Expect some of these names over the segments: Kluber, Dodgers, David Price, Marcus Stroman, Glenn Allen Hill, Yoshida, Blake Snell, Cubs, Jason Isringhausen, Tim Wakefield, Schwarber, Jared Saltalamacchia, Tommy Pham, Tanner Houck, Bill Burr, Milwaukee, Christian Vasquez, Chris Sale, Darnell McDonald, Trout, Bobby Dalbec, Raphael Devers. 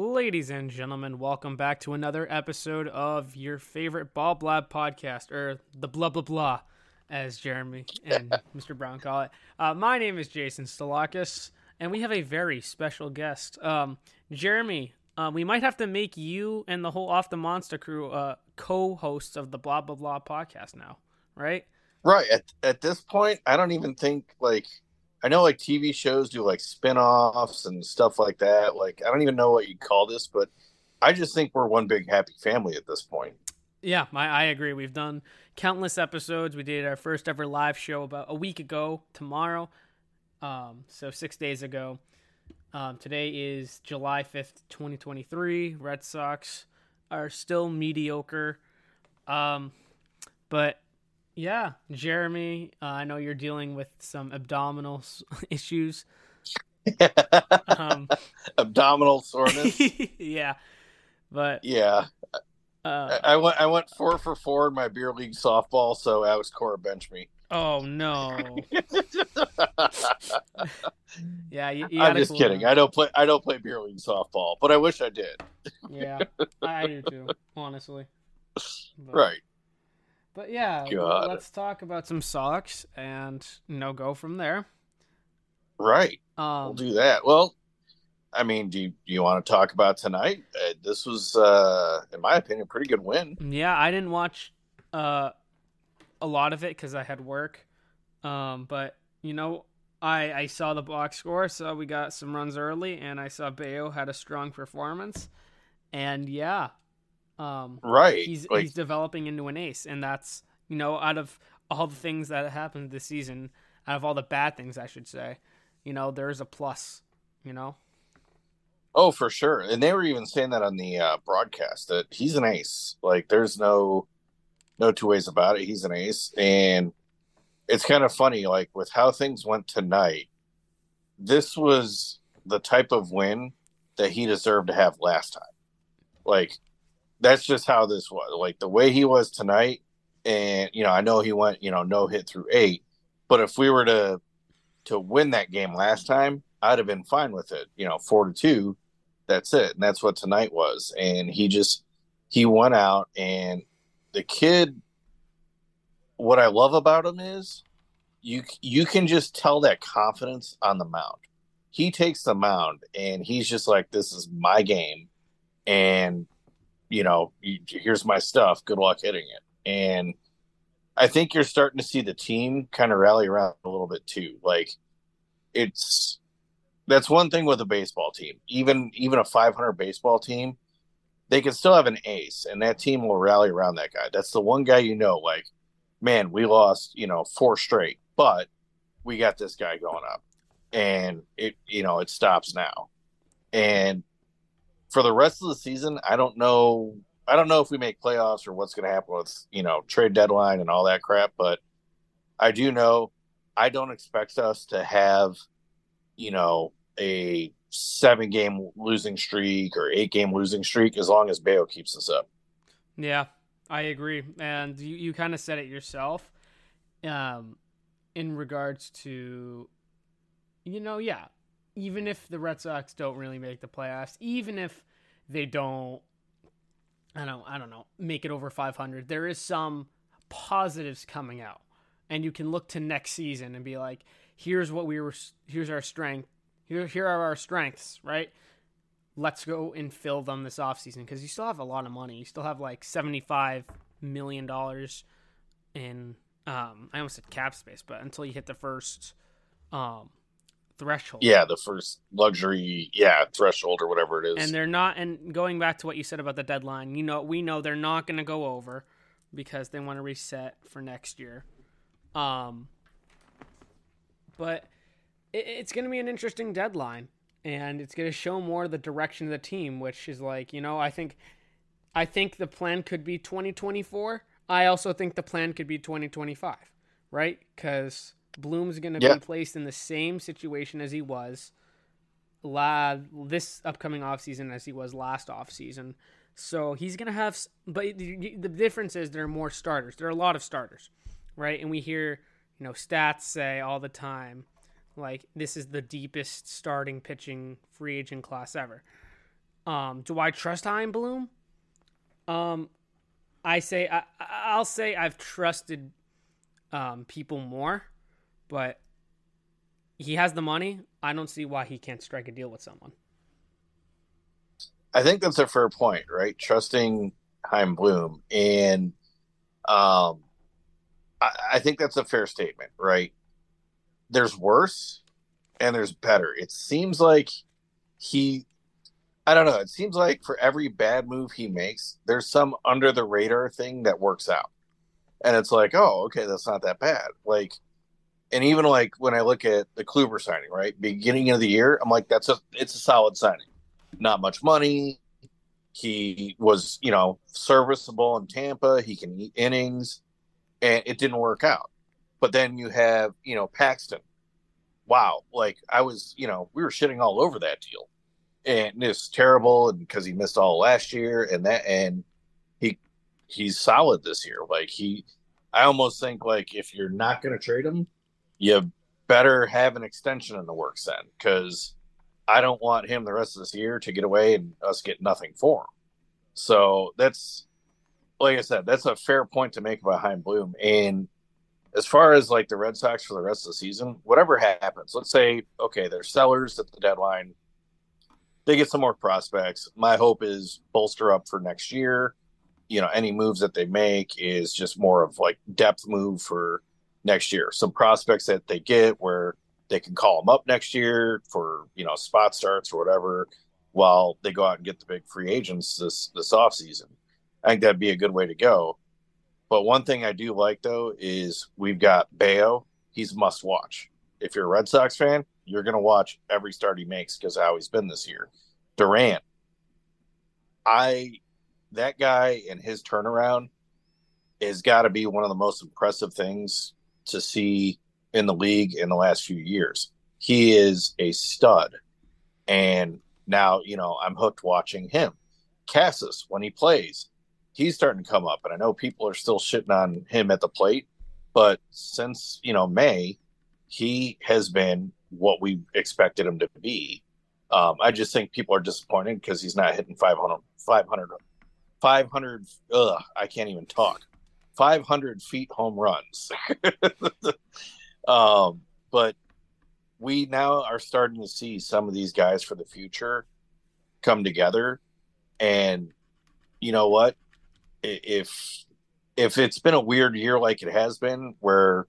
Ladies and gentlemen, welcome back to another episode of your favorite Ball Blab podcast, or the blah blah blah, as Jeremy and Mr. Brown call it. My name is Jason Stalakis, and we have a very special guest. Jeremy, we might have to make you and the whole Off the Monster crew co-hosts of the blah blah blah podcast now, right? Right. At this point, I don't even think, like, I know, like, TV shows do, like, spinoffs and stuff like that. Like, I don't even know what you'd call this, but I just think we're one big happy family at this point. Yeah, I agree. We've done countless episodes. We did our first ever live show about a week ago tomorrow, so 6 days ago. Today is July 5th, 2023. Red Sox are still mediocre, but... Yeah, Jeremy, I know you're dealing with some abdominal issues. Abdominal soreness. Yeah, but yeah, I went 4 for 4 in my beer league softball, so Alex Cora benched me. Oh no. Yeah, I'm just kidding. I don't play beer league softball, but I wish I did. Yeah, I do too. Honestly, but... right. But yeah, let's talk about some Sox and, go from there. Right. We'll do that. Well, I mean, do you want to talk about tonight? This was, in my opinion, a pretty good win. Yeah, I didn't watch a lot of it because I had work. But, I saw the box score, so we got some runs early, and I saw Bayo had a strong performance. And, yeah. Right. He's developing into an ace, and that's, out of all the things that happened this season, out of all the bad things, I should say, there's a plus, Oh, for sure. And they were even saying that on the broadcast, that he's an ace. Like, there's no two ways about it. He's an ace. And it's kind of funny, like, with how things went tonight, this was the type of win that he deserved to have last time. Like, that's just how this was. Like, the way he was tonight, and, I know he went, no hit through 8, but if we were to win that game last time, I'd have been fine with it. 4-2, that's it. And that's what tonight was. And he went out, and the kid, what I love about him is you can just tell that confidence on the mound. He takes the mound, and he's just like, this is my game. And, here's my stuff. Good luck hitting it. And I think you're starting to see the team kind of rally around a little bit too. Like, that's one thing with a baseball team. Even a 500 baseball team, they can still have an ace, and that team will rally around that guy. That's the one guy, like, man, we lost, 4 straight, but we got this guy going up, and it, it stops now. And for the rest of the season, I don't know if we make playoffs or what's going to happen with, trade deadline and all that crap. But I do know I don't expect us to have, a 7-game losing streak or 8-game losing streak as long as Bayo keeps us up. Yeah, I agree. And you kind of said it yourself in regards to, yeah. Even if the Red Sox don't really make the playoffs, even if they don't, I don't know, make it over 500, there is some positives coming out, and you can look to next season and be like, here's our strength. Here are our strengths, right? Let's go and fill them this offseason, because you still have a lot of money. You still have like $75 million in, I almost said cap space, but until you hit the first, threshold. Yeah, the first luxury threshold or whatever it is. And they're not, and going back to what you said about the deadline, we know they're not going to go over because they want to reset for next year. But it's going to be an interesting deadline, and it's going to show more the direction of the team, which is like, I think the plan could be 2024. I also think the plan could be 2025, right? Because Bloom's going to be placed in the same situation as he was this upcoming offseason as he was last offseason. So he's going to have – but the difference is there are more starters. There are a lot of starters, right? And we hear, Stats say all the time, like, this is the deepest starting pitching free agent class ever. Do I trust Chaim Bloom? I'll say I've trusted people more, but he has the money. I don't see why he can't strike a deal with someone. I think that's a fair point, right? Trusting Chaim Bloom, and I think that's a fair statement, right? There's worse and there's better. It seems like I don't know. It seems like for every bad move he makes, there's some under the radar thing that works out. And it's like, oh, okay, that's not that bad. Like, and even like when I look at the Kluber signing, right? Beginning of the year, I'm like, it's a solid signing. Not much money. He was, serviceable in Tampa. He can eat innings. And it didn't work out. But then you have, Paxton. Wow. Like, I was, we were shitting all over that deal. And it's terrible because he missed all last year. And he's solid this year. Like, I almost think, like, if you're not going to trade him, you better have an extension in the works then, because I don't want him the rest of this year to get away and us get nothing for him. So that's, like I said, that's a fair point to make about Chaim Bloom. And as far as, like, the Red Sox for the rest of the season, whatever happens, let's say, okay, they're sellers at the deadline. They get some more prospects. My hope is bolster up for next year. Any moves that they make is just more of, like, depth move for next year. Some prospects that they get where they can call them up next year for, spot starts or whatever, while they go out and get the big free agents this offseason. I think that'd be a good way to go. But one thing I do like, though, is we've got Bayo. He's must watch. If you're a Red Sox fan, you're going to watch every start he makes because of how he's been this year. Durant, that guy and his turnaround has got to be one of the most impressive things to see in the league in the last few years. He is a stud. And now, I'm hooked watching him. Casas, when he plays, he's starting to come up. And I know people are still shitting on him at the plate, but since, May, he has been what we expected him to be. I just think people are disappointed because he's not hitting 500 feet home runs. But we now are starting to see some of these guys for the future come together. And you know what? If it's been a weird year like it has been, where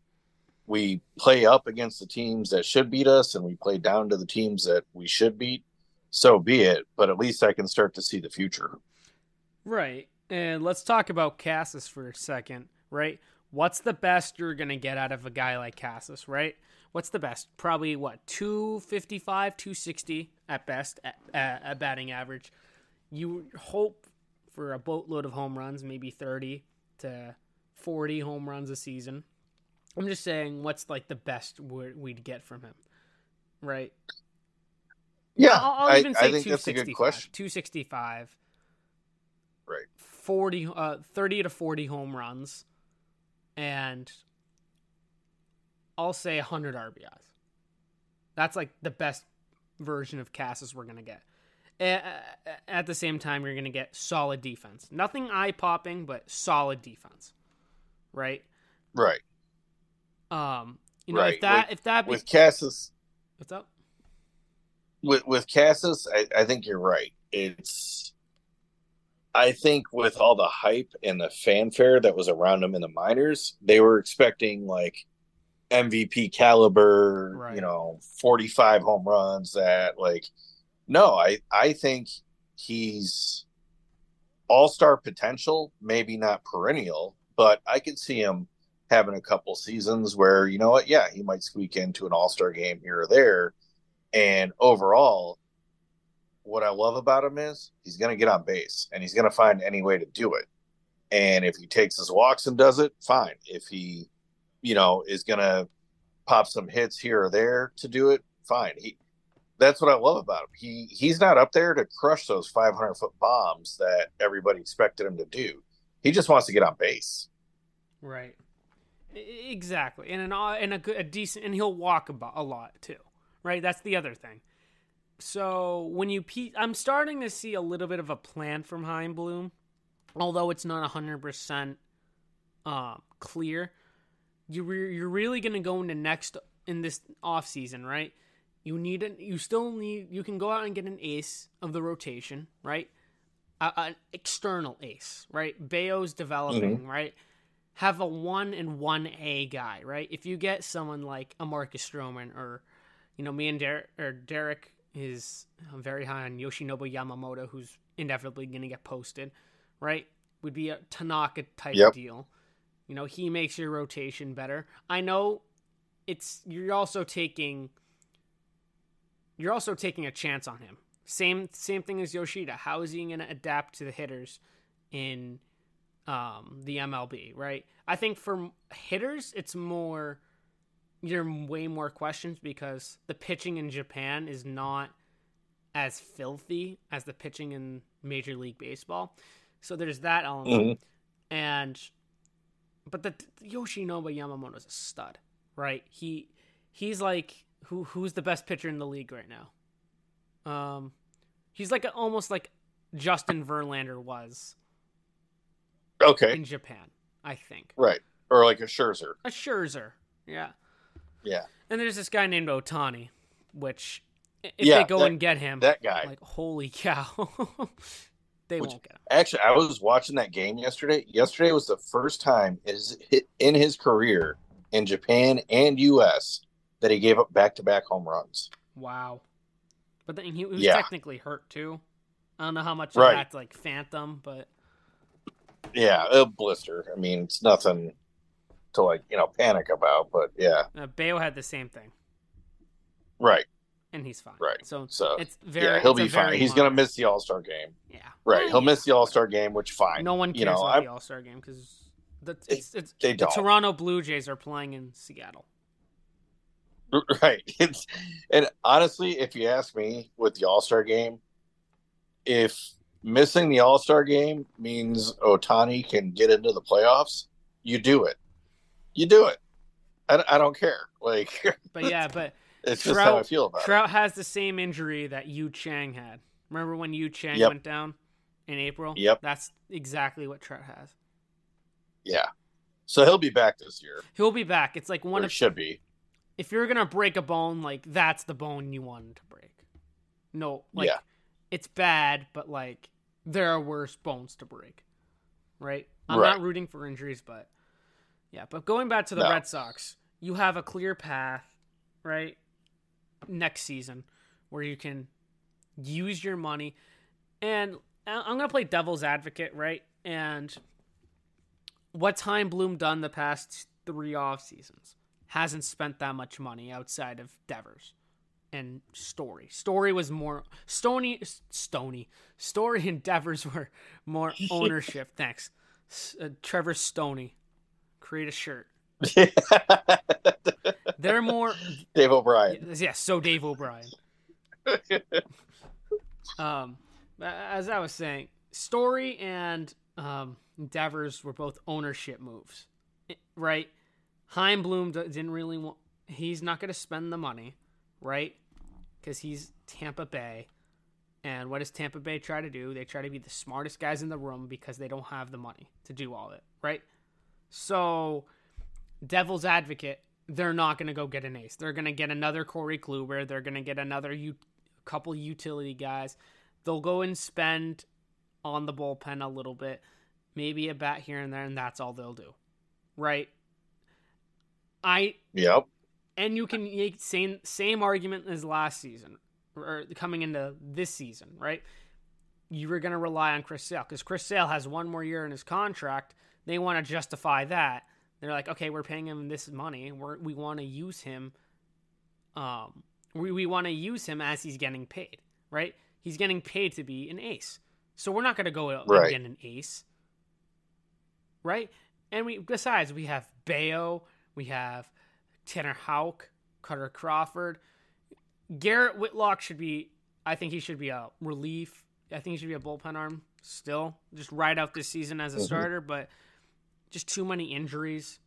we play up against the teams that should beat us and we play down to the teams that we should beat, so be it. But at least I can start to see the future. Right. And let's talk about Casas for a second, right? What's the best you're going to get out of a guy like Casas, right? What's the best? Probably, 255, 260 at best, at batting average. You hope for a boatload of home runs, maybe 30 to 40 home runs a season. I'm just saying, what's like the best we'd get from him, right? Yeah, I'll even say I think that's a good question. 265, right? 30 to 40 home runs, and I'll say 100 RBIs. That's like the best version of Casas we're gonna get. At the same time, you're gonna get solid defense. Nothing eye popping, but solid defense, right? Right. Right. If Casas, what's up? With Casas, I think you're right. I think with all the hype and the fanfare that was around him in the minors, they were expecting like MVP caliber, right. 45 home runs. I think he's all-star potential, maybe not perennial, but I could see him having a couple seasons where, he might squeak into an all-star game here or there. And overall, what I love about him is he's going to get on base and he's going to find any way to do it. And if he takes his walks and does it, fine. If he, is going to pop some hits here or there to do it, fine. That's what I love about him. He's not up there to crush those 500-foot bombs that everybody expected him to do. He just wants to get on base. Right. Exactly, and he'll walk a lot too, right? That's the other thing. So when you I'm starting to see a little bit of a plan from Chaim Bloom, although it's not 100% clear. You're really going to go into this offseason, right? You can go out and get an ace of the rotation, right? An external ace, right? Bayo's developing, right? Have a 1 and 1A guy, right? If you get someone like a Marcus Stroman or, me and Derek is very high on Yoshinobu Yamamoto, who's inevitably going to get posted, right? Would be a Tanaka type deal. He makes your rotation better. I know you're also taking a chance on him. Same thing as Yoshida. How is he going to adapt to the hitters in the MLB, right? I think for hitters, it's more, you're way more questions because the pitching in Japan is not as filthy as the pitching in Major League Baseball. So there's that element. But the Yoshinobu Yamamoto is a stud, right? He's like who's the best pitcher in the league right now? He's like almost like Justin Verlander was. Okay. In Japan, I think. Right, or like a Scherzer. Yeah. Yeah. And there's this guy named Ohtani, which if they go and get him, that guy, like holy cow. Won't get him. Actually, I was watching that game yesterday. Yesterday was the first time in his career in Japan and U.S. that he gave up back-to-back home runs. Wow. But then he was technically hurt, too. I don't know how much of that's like phantom, but... Yeah, a blister. I mean, it's nothing to, panic about, but yeah. Bayo had the same thing. Right. And he's fine. Right. So it's very. Yeah, he'll be fine. He's going to miss the All-Star game. Yeah. Right. He'll miss the All-Star game, which fine. No one cares about the All-Star game because the Toronto Blue Jays are playing in Seattle. Right. And honestly, if you ask me with the All-Star game, if missing the All-Star game means Ohtani can get into the playoffs, you do it. I don't care. But it's Trout, just how I feel about Trout it. Trout has the same injury that Yu Chang had. Remember when Yu Chang went down in April? Yep. That's exactly what Trout has. Yeah. So he'll be back this year. He'll be back. It's like one or of... should be. If you're going to break a bone, that's the bone you wanted to break. No, it's bad, but, there are worse bones to break. Right? I'm not rooting for injuries, but... Yeah, but going back to the Red Sox, you have a clear path, right? Next season where you can use your money, and I'm going to play devil's advocate, right? And what's Chaim Bloom done the past 3 off seasons? Hasn't spent that much money outside of Devers and Story. Story and Devers were more ownership. Thanks. Trevor Stoney, create a shirt. They're more Dave O'Brien. Yeah, so Dave O'Brien. As I was saying, Story and Devers were both ownership moves, right? Chaim Bloom didn't really want. He's not going to spend the money, right? Because he's Tampa Bay, and what does Tampa Bay try to do? They try to be the smartest guys in the room because they don't have the money to do all it, right? So, devil's advocate. They're not going to go get an ace. They're going to get another Corey Kluber. They're going to get another couple utility guys. They'll go and spend on the bullpen a little bit, maybe a bat here and there, and that's all they'll do, right? And you can make same argument as last season or coming into this season, right? You were going to rely on Chris Sale because Chris Sale has 1 more year in his contract. They want to justify that. They're like, okay, we're paying him this money. We want to use him. We want to use him as he's getting paid, right? He's getting paid to be an ace, so we're not going to go out and get an ace, right? And we have Bayo, we have Tanner Houck, Cutter Crawford, Garrett Whitlock should be. I think he should be a relief. I think he should be a bullpen arm still, just ride out this season as a starter, but. Just too many injuries,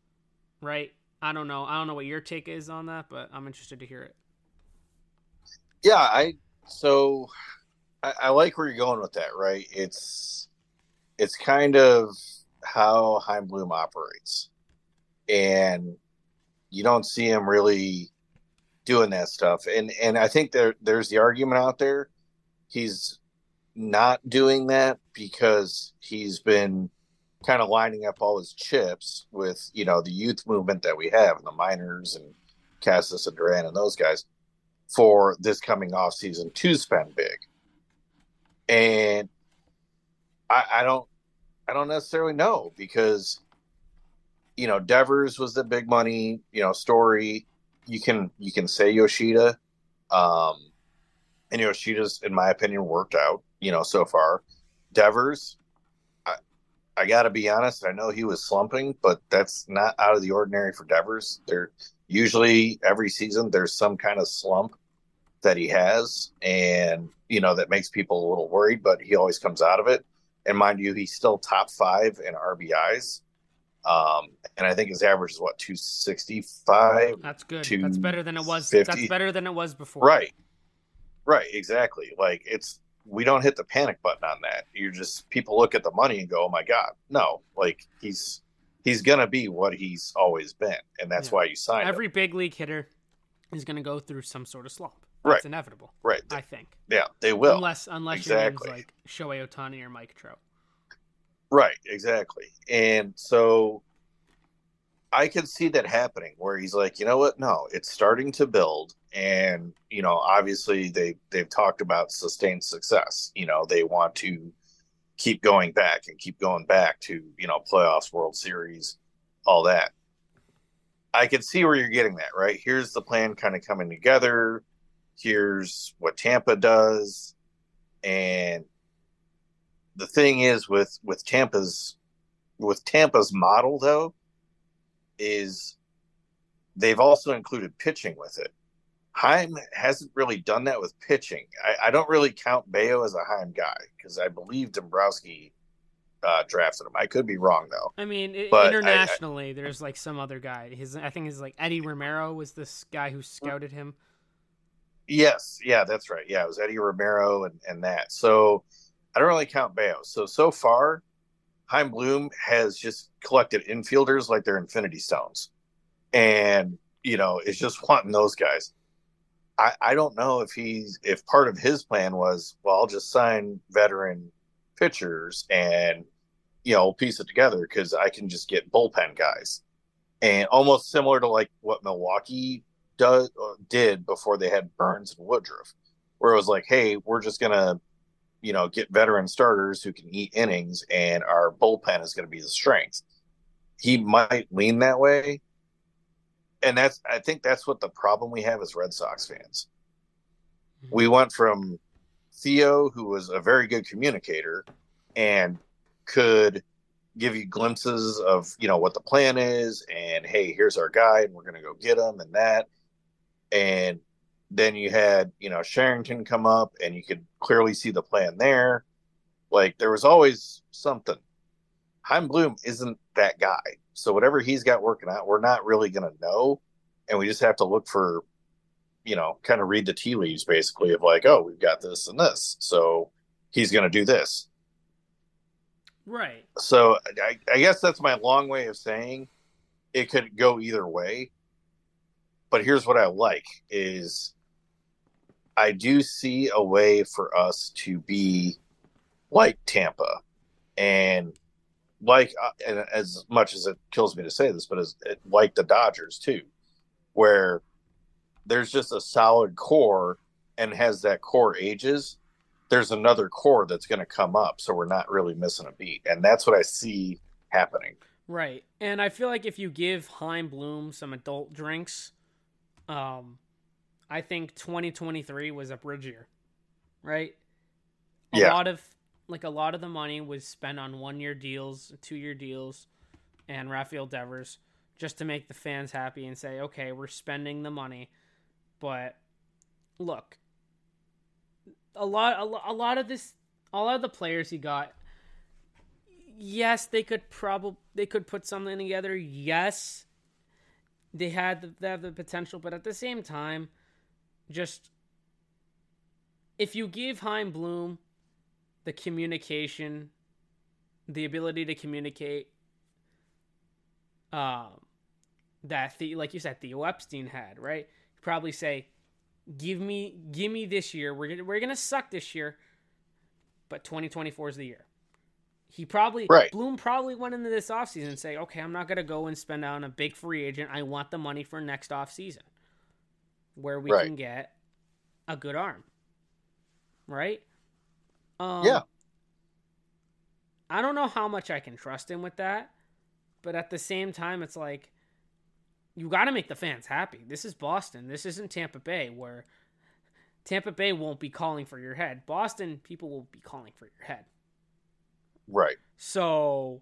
right? I don't know what your take is on that, but I'm interested to hear it. Yeah, I So I like where you're going with that, right? It's kind of how Chaim Bloom operates. And you don't see him really doing that stuff. And I think there's the argument out there. He's not doing that because he's been kind of lining up all his chips with, you know, the youth movement that we have and the minors and Casas and Durant and those guys for this coming off season to spend big. And I don't necessarily know because, you know, Devers was the big money, you know, Story. You can say Yoshida, and Yoshida's, in my opinion, worked out, you know, so far. Devers, I got to be honest, I know he was slumping, but that's not out of the ordinary for Devers. There usually every season there's some kind of slump that he has, and, you know, that makes people a little worried, but he always comes out of it. And mind you, he's still top 5 in RBIs. And I think his average is what, 265. That's good. That's better than it was. 50. That's better than it was before. Right. Exactly. Like we don't hit the panic button on that. You're just, people look at the money and go, oh my God, no, like he's going to be what he's always been. And that's why you sign every big league hitter is going to go through some sort of slump. Right. It's inevitable. Right. I think. Yeah, they will. Unless exactly. Your name's like Shohei Ohtani or Mike Trout. Right, exactly. And so I can see that happening where he's like, you know what? No, it's starting to build. And, you know, obviously they've talked about sustained success. You know, they want to keep going back and keep going back to, you know, playoffs, World Series, all that. I can see where you're getting that, right? Here's the plan kind of coming together. Here's what Tampa does. And the thing is with Tampa's model, though, is they've also included pitching with it. Chaim hasn't really done that with pitching. I don't really count Bayo as a Chaim guy because I believe Dombrowski drafted him. I could be wrong, though. I mean, internationally, there's like some other guy. I think it's like Eddie Romero was this guy who scouted him. Yes. Yeah, that's right. Yeah, it was Eddie Romero and that. So I don't really count Bayo. So far, Chaim Bloom has just collected infielders like they're Infinity Stones. And, you know, it's just wanting those guys. I don't know if part of his plan was, well, I'll just sign veteran pitchers and, you know, piece it together because I can just get bullpen guys. And almost similar to like what Milwaukee did before they had Burns and Woodruff, where it was like, hey, we're just going to, you know, get veteran starters who can eat innings, and our bullpen is going to be the strength. He might lean that way. And I think that's what the problem we have as Red Sox fans. We went from Theo, who was a very good communicator and could give you glimpses of, you know, what the plan is and, hey, here's our guy and we're going to go get him and that. And then you had, you know, Cherington come up and you could clearly see the plan there. Like, there was always something. Chaim Bloom isn't that guy. So whatever he's got working out, we're not really going to know. And we just have to look for, you know, kind of read the tea leaves, basically, of like, oh, we've got this and this. So he's going to do this. Right. So I guess that's my long way of saying it could go either way. But here's what I like is, I do see a way for us to be like Tampa, and like, and as much as it kills me to say this, but like the Dodgers too, where there's just a solid core, and as that core ages, there's another core that's going to come up. So we're not really missing a beat. And that's what I see happening. Right. And I feel like if you give Chaim Bloom some adult drinks, I think 2023 was a bridge year, right? A lot of the money was spent on 1-year deals, 2-year deals, and Raphael Devers, just to make the fans happy and say, okay, we're spending the money. But look, a lot of the players he got, yes, they could put something together. Yes, they have the potential, but at the same time, just if you give Chaim Bloom the communication, the ability to communicate, that like you said, Theo Epstein had, right? You'd probably say, give me this year. We're gonna suck this year, but 2024 is the year. He probably, right. Bloom probably went into this offseason and say, okay, I'm not going to go and spend on a big free agent. I want the money for next offseason where we right. can get a good arm. Right? Yeah. I don't know how much I can trust him with that, but at the same time, it's like, you got to make the fans happy. This is Boston. This isn't Tampa Bay, where Tampa Bay won't be calling for your head. Boston, people will be calling for your head. Right. So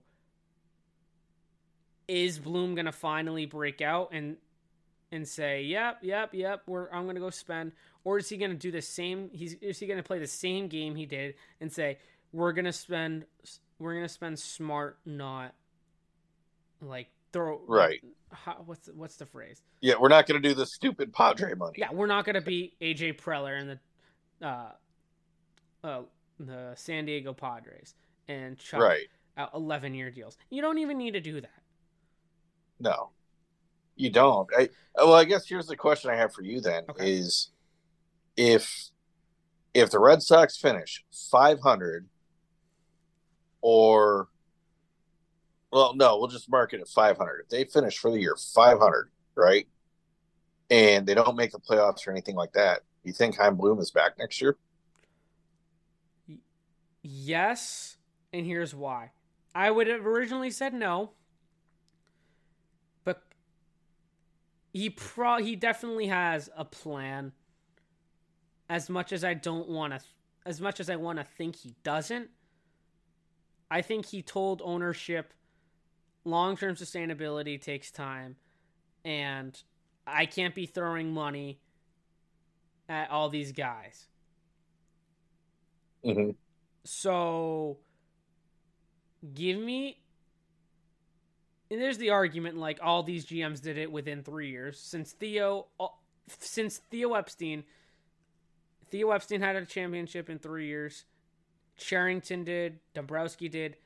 is Bloom going to finally break out and say, yep, I'm going to go spend? Or is he going to do the same? Is he going to play the same game he did and say, we're going to spend smart, not like throw. Right. What's the phrase? Yeah. We're not going to do the stupid Padre money. Yeah. We're not going to be AJ Preller and the San Diego Padres and chop right. out 11-year deals. You don't even need to do that. No, you don't. I guess here's the question I have for you then, okay. is if the Red Sox finish 500 or, well, no, we'll just mark it at 500. If they finish for the year 500, right, and they don't make the playoffs or anything like that, you think Chaim Bloom is back next year? Yes. And here's why. I would have originally said no, but he definitely has a plan. As much as I want to think he doesn't, I think he told ownership long-term sustainability takes time, and I can't be throwing money at all these guys. Mm-hmm. So... give me, and there's the argument like all these GMs did it within 3 years since Theo Epstein. Theo Epstein had a championship in 3 years. Cherington did, Dombrowski did,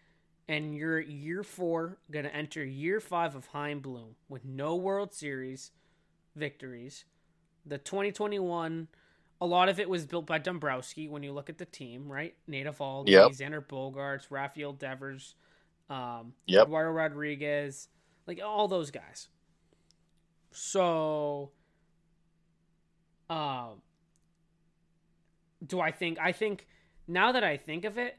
and you're at year 4, gonna enter year 5 of Chaim Bloom with no World Series victories. The 2021, a lot of it was built by Dombrowski when you look at the team, right? Nate Evaldi, yep. Xander Bogaerts, Raphael Devers, yep. Eduardo Rodriguez, like all those guys. So I think now that I think of it,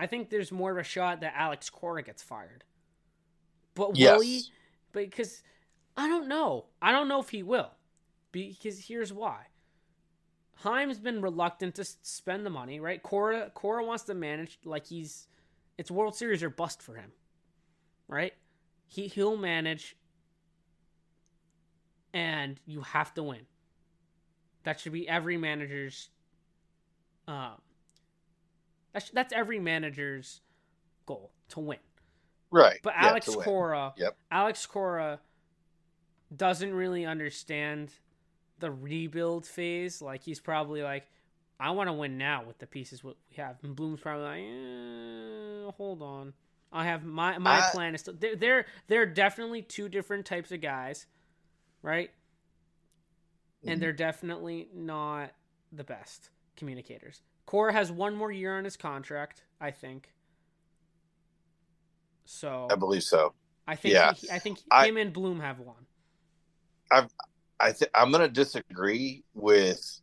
I think there's more of a shot that Alex Cora gets fired. But yes. Will he? Because I don't know. I don't know if he will. Because here's why. Chaim's been reluctant to spend the money, right? Cora wants to manage like it's World Series or bust for him, right? He'll manage, and you have to win. That should be every manager's. That's every manager's goal, to win, right? But yeah, Alex Cora doesn't really understand the rebuild phase. Like, he's probably like, I want to win now with the pieces what we have. And Bloom's probably like, hold on. I have my plan is still they're definitely two different types of guys, right? Mm-hmm. And they're definitely not the best communicators. Cora has one more year on his contract, I think. So I believe so. I think yeah. I think him and Bloom have one. I'm going to disagree with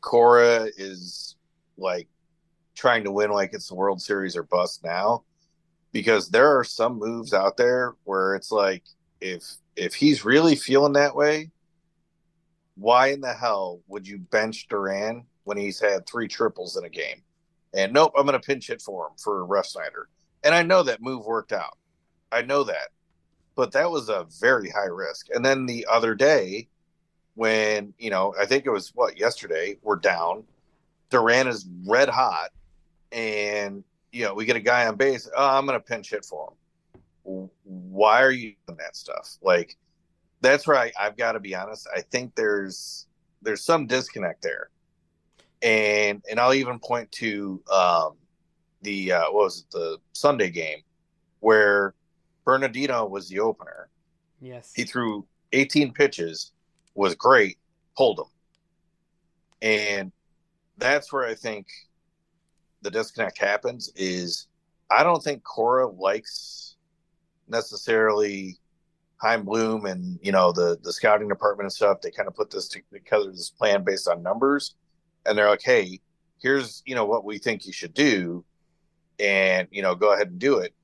Cora is like trying to win like it's the World Series or bust now, because there are some moves out there where it's like, if he's really feeling that way, why in the hell would you bench Durant when he's had 3 triples in a game? And nope, I'm going to pinch hit for him for Ref Snyder. And I know that move worked out. I know that. But that was a very high risk. And then the other day, when, you know, I think it was yesterday, we're down. Durant is red hot. And, you know, we get a guy on base. Oh, I'm going to pinch hit for him. Why are you doing that stuff? Like, that's where I've got to be honest. I think there's some disconnect there. And I'll even point to the Sunday game where Bernardino was the opener. Yes. He threw 18 pitches, was great, pulled him. And that's where I think the disconnect happens is I don't think Cora likes necessarily Chaim Bloom and, you know, the scouting department and stuff. They kind of put this together, this plan based on numbers. And they're like, hey, here's, you know, what we think you should do. And, you know, go ahead and do it.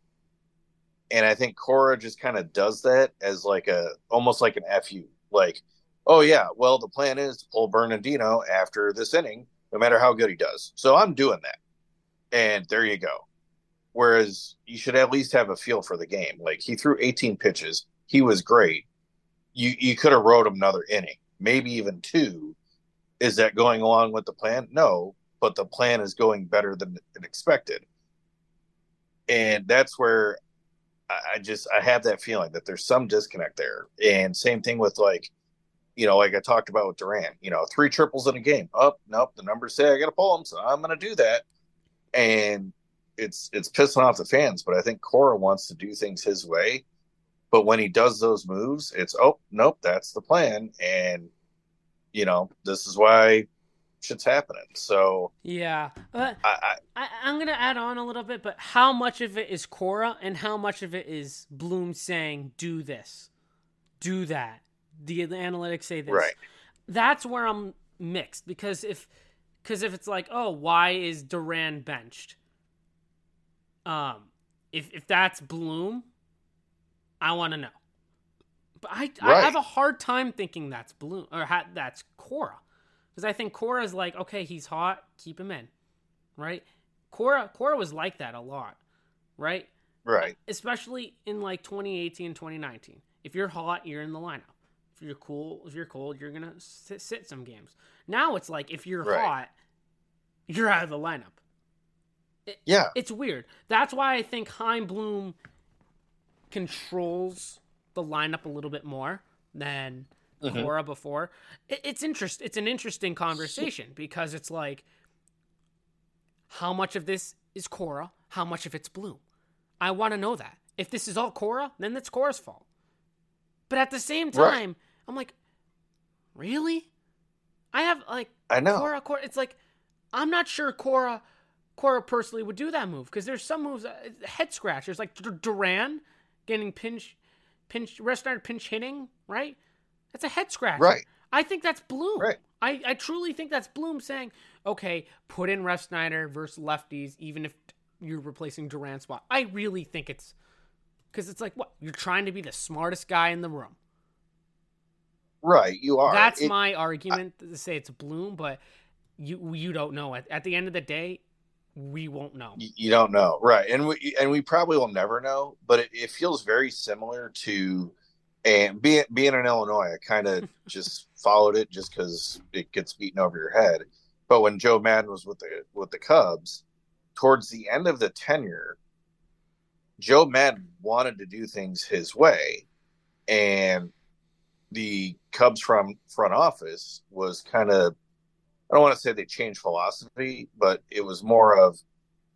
And I think Cora just kind of does that as like almost like an FU. Like, oh, yeah, well, the plan is to pull Bernardino after this inning, no matter how good he does. So I'm doing that. And there you go. Whereas you should at least have a feel for the game. Like, he threw 18 pitches. He was great. You could have rode him another inning, maybe even two. Is that going along with the plan? No, but the plan is going better than expected. And that's where I have that feeling that there's some disconnect there. And same thing with, like, you know, like I talked about with Durant, you know, 3 triples in a game. Oh, nope, the numbers say I got to pull him, so I'm going to do that. And it's pissing off the fans, but I think Cora wants to do things his way. But when he does those moves, it's, oh, nope, that's the plan. And, you know, this is why shit's happening. So, yeah, I'm going to add on a little bit, but how much of it is Cora and how much of it is Bloom saying, do this, do that. The analytics say this. Right. That's where I'm mixed because if it's like, oh, why is Duran benched? If that's Bloom, I want to know. But I have a hard time thinking that's Bloom or that's Cora, because I think Cora's like, okay, he's hot, keep him in, right? Cora was like that a lot, right? Right. Especially in like 2018, 2019. If you're hot, you're in the lineup. If you're cool, if you're cold, you're gonna sit some games. Now it's like if you're hot, you're out of the lineup. It's weird. That's why I think Chaim Bloom controls the lineup a little bit more than Cora before. It's an interesting conversation because it's like, how much of this is Cora? How much of it's Bloom? I want to know that. If this is all Cora, then it's Cora's fault. But at the same time, I'm like, really? I have like, I know Cora. It's like, I'm not sure Cora personally would do that move because there's some moves, head scratchers like Duran getting pinch hitting, right? That's a head scratcher. Right. I think that's Bloom. Right. I truly think that's Bloom saying, okay, put in Ref Snyder versus lefties, even if you're replacing Durant's spot. I really think it's because it's like, what? You're trying to be the smartest guy in the room. Right, you are. That's my argument to say it's Bloom, but you don't know. At the end of the day, we won't know. You don't know, right? And we probably will never know. But it feels very similar to, and being in Illinois, I kind of just followed it just because it gets beaten over your head. But when Joe Maddon was with the Cubs, towards the end of the tenure, Joe Maddon wanted to do things his way, and the Cubs from front office was kind of, I don't want to say they changed philosophy, but it was more of,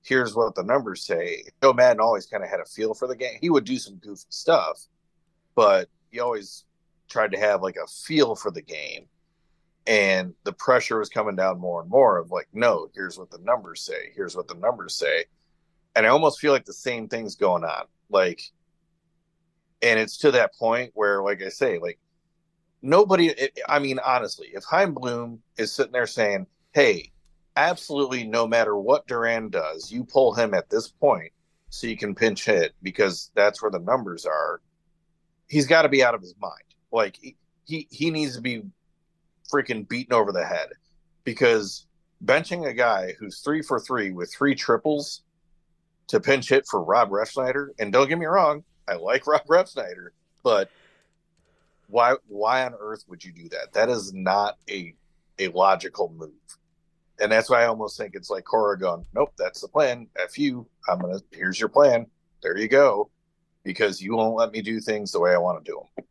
here's what the numbers say. Joe Maddon always kind of had a feel for the game. He would do some goofy stuff, but he always tried to have like a feel for the game. And the pressure was coming down more and more of like, no, here's what the numbers say. Here's what the numbers say. And I almost feel like the same thing's going on. Like, and it's to that point where, like I say, like, honestly, if Chaim Bloom is sitting there saying, hey, absolutely no matter what Duran does, you pull him at this point so you can pinch hit because that's where the numbers are, he's got to be out of his mind. Like, he needs to be freaking beaten over the head because benching a guy who's 3 for 3 with 3 triples to pinch hit for Rob Refsnyder, and don't get me wrong, I like Rob Refsnyder, but why on earth would you do that? That is not a logical move. And that's why I almost think it's like Cora going, nope, that's the plan. F you. Here's your plan. There you go. Because you won't let me do things the way I want to do them.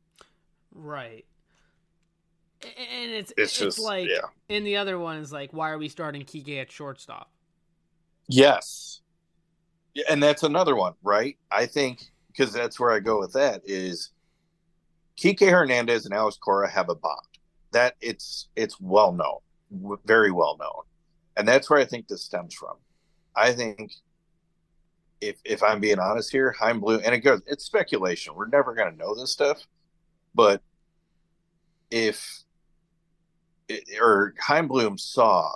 Right. And it's just like in the other one is like, why are we starting Kike at shortstop? Yes. And that's another one, right? I think because that's where I go with that is Kike Hernandez and Alex Cora have a bond. That it's well known, very well known. And that's where I think this stems from. I think if I'm being honest here, Chaim Bloom, and it's speculation. We're never going to know this stuff, but if Chaim Bloom saw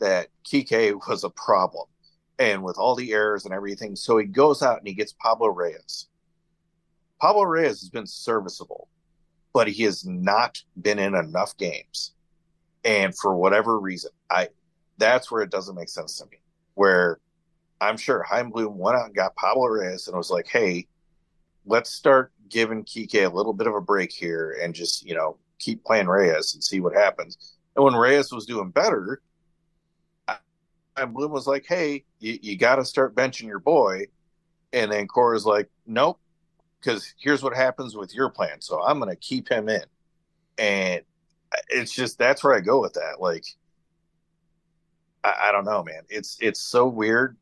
that Kike was a problem and with all the errors and everything, so he goes out and he gets Pablo Reyes. Pablo Reyes has been serviceable, but he has not been in enough games. And for whatever reason, that's where it doesn't make sense to me, where I'm sure Chaim Bloom went out and got Pablo Reyes and was like, hey, let's start giving Kike a little bit of a break here and just, keep playing Reyes and see what happens. And when Reyes was doing better, Chaim Bloom was like, hey, you got to start benching your boy. And then Cora's like, nope, because here's what happens with your plan. So I'm going to keep him in. And it's just, that's where I go with that. Like, I don't know, man. It's so weird,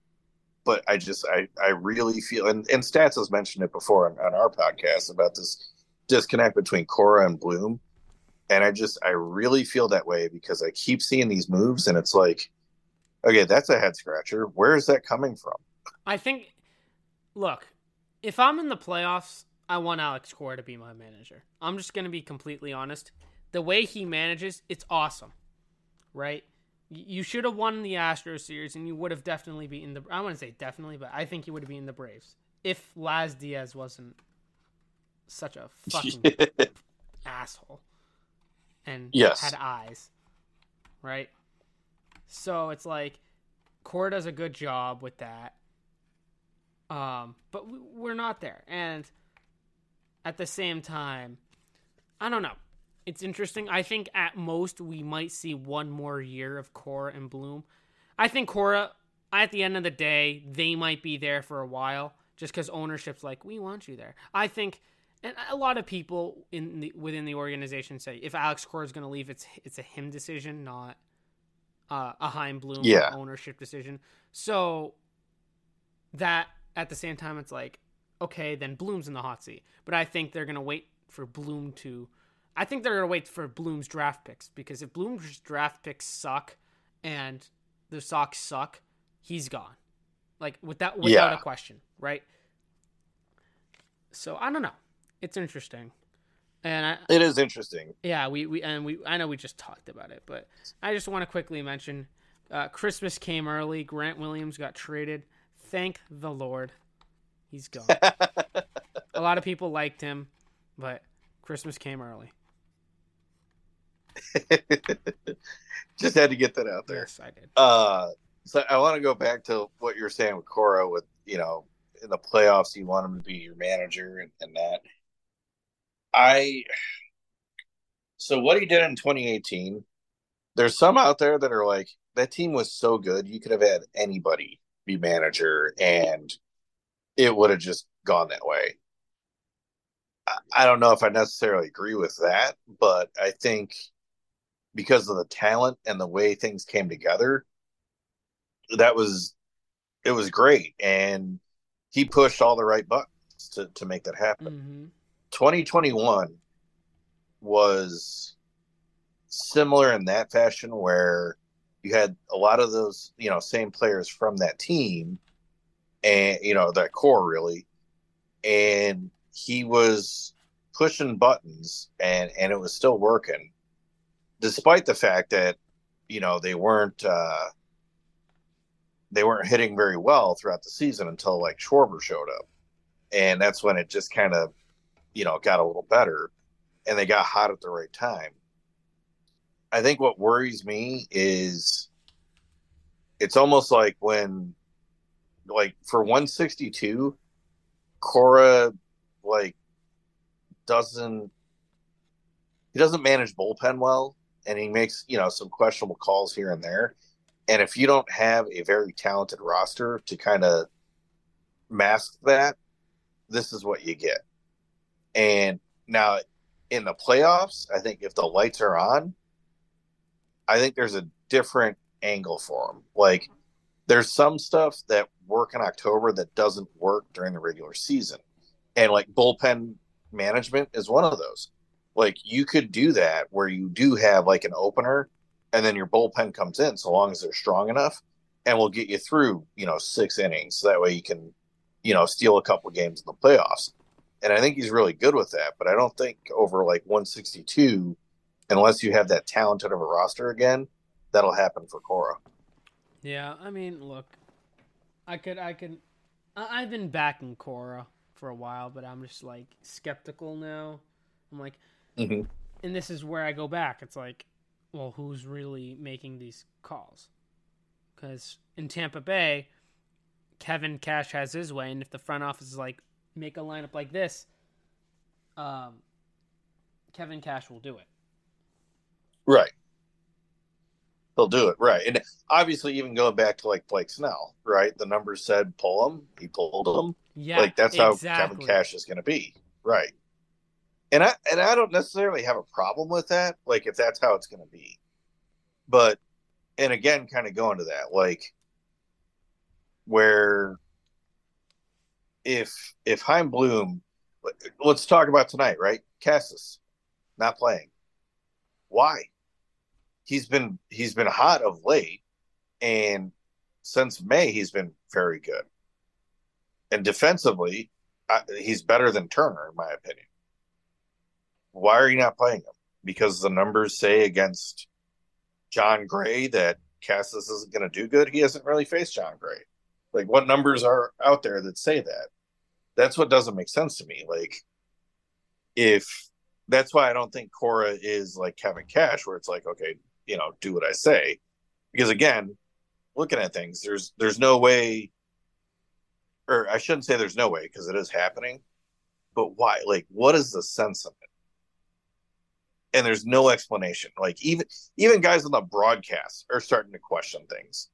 but I really feel, and Stats has mentioned it before on our podcast about this disconnect between Cora and Bloom. And I really feel that way because I keep seeing these moves and it's like, okay, that's a head scratcher. Where is that coming from? I think, look, if I'm in the playoffs, I want Alex Cora to be my manager. I'm just going to be completely honest. The way he manages, it's awesome, right? You should have won the Astros series, and you would have definitely beaten I wouldn't say definitely, but I think you would have beaten the Braves if Laz Diaz wasn't such a fucking asshole and had eyes, right? So it's like Cora does a good job with that, but we're not there. And at the same time, I don't know. It's interesting. I think at most we might see one more year of Cora and Bloom. I think Cora, at the end of the day, they might be there for a while just because ownership's like, we want you there. I think, and a lot of people within the organization say, if Alex Cora is going to leave, it's a him decision, not a Chaim Bloom ownership decision. So that, at the same time, it's like, okay, then Bloom's in the hot seat. But I think they're going to wait for Bloom to... I think they're going to wait for Bloom's draft picks, because if Bloom's draft picks suck and the Sox suck, he's gone. Like, without a question, right? So, I don't know. It's interesting. It is interesting. Yeah, we I know we just talked about it, but I just want to quickly mention Christmas came early. Grant Williams got traded. Thank the Lord. He's gone. A lot of people liked him, but Christmas came early. Just had to get that out there. Yes, I did. So I want to go back to what you're saying with Cora, with in the playoffs you want him to be your manager and that. So what he did in 2018, there's some out there that are like, that team was so good you could have had anybody be manager and it would have just gone that way. I don't know if I necessarily agree with that, but I think because of the talent and the way things came together, it was great. And he pushed all the right buttons to make that happen. Mm-hmm. 2021 was similar in that fashion, where you had a lot of those, same players from that team and, that core really. And he was pushing buttons and it was still working, despite the fact that, they weren't hitting very well throughout the season until like Schwarber showed up. And that's when it just kind of, got a little better and they got hot at the right time. I think what worries me is it's almost like when, like for 162, Cora, like, he doesn't manage bullpen well, and he makes some questionable calls here and there. And if you don't have a very talented roster to kind of mask that, this is what you get. And now in the playoffs, I think if the lights are on, I think there's a different angle for him. Like, there's some stuff that work in October that doesn't work during the regular season. And, like, bullpen management is one of those. Like, you could do that where you do have, like, an opener and then your bullpen comes in so long as they're strong enough and will get you through, you know, 6 innings. So that way you can, you know, steal a couple of games in the playoffs. And I think he's really good with that, but I don't think over, like, 162, unless you have that talented of a roster again, that'll happen for Cora. Yeah, I mean, look, I've been backing Cora for a while, but I'm just, like, skeptical now. I'm like, mm-hmm. And this is where I go back. It's like, well, who's really making these calls? Because in Tampa Bay, Kevin Cash has his way, and if the front office is like, make a lineup like this, Kevin Cash will do it. Right. He'll do it, right. And obviously, even going back to, like, Blake Snell, right? The numbers said pull him. He pulled him. Yeah, like, that's exactly how Kevin Cash is going to be, right? And I don't necessarily have a problem with that, like, if that's how it's going to be. But, and again, kind of going to that, like, where if Chaim Bloom, let's talk about tonight, right? Casas not playing. Why? He's been hot of late, and since May he's been very good. And defensively, he's better than Turner, in my opinion. Why are you not playing him? Because the numbers say against John Gray that Casas isn't going to do good. He hasn't really faced John Gray. Like, what numbers are out there that say that? That's what doesn't make sense to me. Like, if that's why I don't think Cora is like Kevin Cash, where it's like, okay, you know, do what I say. Because again, looking at things, there's no way, or I shouldn't say there's no way, because it is happening. But why? Like, what is the sense of it? And there's no explanation. Like, even guys on the broadcast are starting to question things.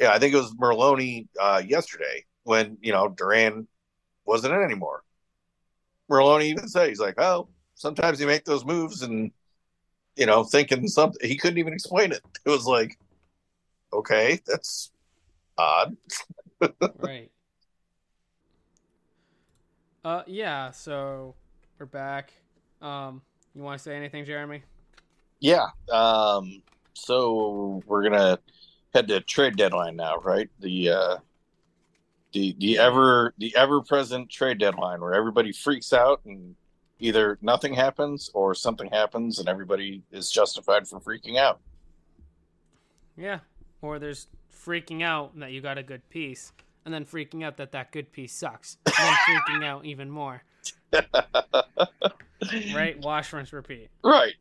Yeah, I think it was Merlone yesterday when, you know, Duran wasn't in anymore. Merlone even said, he's like, oh, sometimes you make those moves and, you know, thinking something. He couldn't even explain it. It was like, okay, that's odd. Right. Yeah, so we're back. You want to say anything, Jeremy? Yeah. So we're going to head to trade deadline now, right? The ever present trade deadline where everybody freaks out and either nothing happens or something happens and everybody is justified for freaking out. Yeah, or there's freaking out that you got a good piece and then freaking out that good piece sucks and then freaking out even more. Right? Wash, rinse, repeat. Right.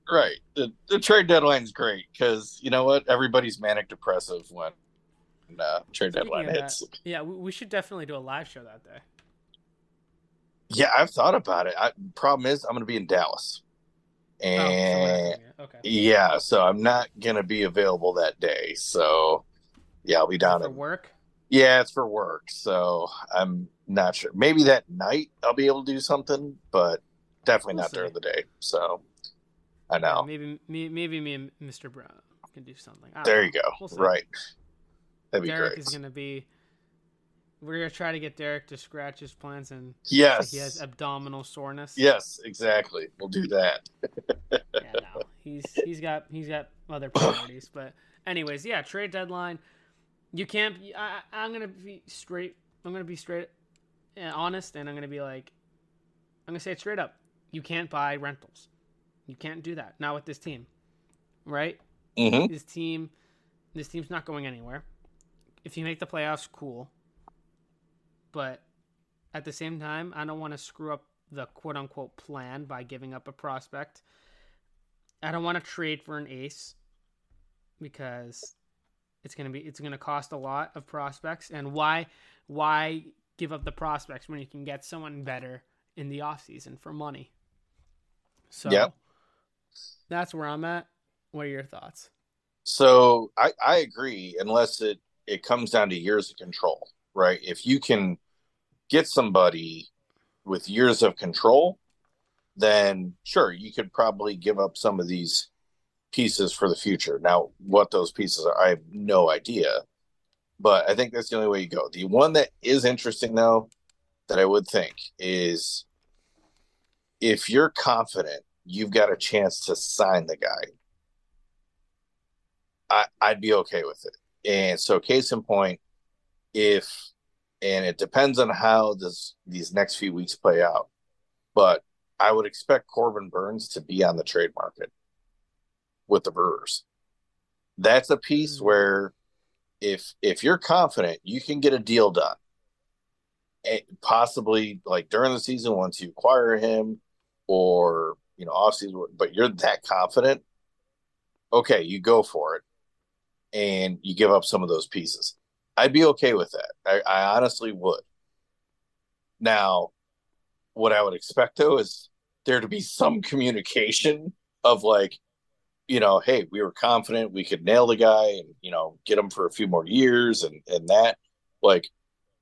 The trade deadline's great because, you know what? Everybody's manic depressive when trade deadline hits. Yeah, we should definitely do a live show that day. Yeah, I've thought about it. Problem is, I'm going to be in Dallas. And oh, okay. Yeah, so I'm not going to be available that day. So, yeah, I'll be down for work? Yeah, it's for work. So, I'm not sure. Maybe that night I'll be able to do something, but definitely not during the day. So, I know. Maybe me and Mr. Brown can do something. There you go. We'll right. That'd be Derek great. Derek is going to be... We're going to try to get Derek to scratch his plans and yes. He has abdominal soreness. Yes, exactly. We'll do that. Yeah, no. He's got other priorities. But anyways, yeah, trade deadline. You can't – I'm going to be straight. I'm going to be straight and honest, and I'm going to be like – I'm going to say it straight up. You can't buy rentals. You can't do that. Not with this team, right? Mm-hmm. This team's not going anywhere. If you make the playoffs, cool. But at the same time, I don't want to screw up the quote-unquote plan by giving up a prospect. I don't want to trade for an ace because it's going to cost a lot of prospects. And why give up the prospects when you can get someone better in the offseason for money? So yep. That's where I'm at. What are your thoughts? So I agree, unless it comes down to years of control. Right. If you can get somebody with years of control, then sure, you could probably give up some of these pieces for the future. Now, what those pieces are, I have no idea. But I think that's the only way you go. The one that is interesting, though, that I would think is if you're confident you've got a chance to sign the guy, I'd be okay with it. And so case in point, if, and it depends on how these next few weeks play out, but I would expect Corbin Burnes to be on the trade market with the Brewers. That's a piece where if you're confident, you can get a deal done. And possibly like during the season once you acquire him or, you know, offseason, but you're that confident, okay, you go for it and you give up some of those pieces. I'd be okay with that. I honestly would. Now, what I would expect, though, is there to be some communication of like, you know, hey, we were confident we could nail the guy and, you know, get him for a few more years and that. Like,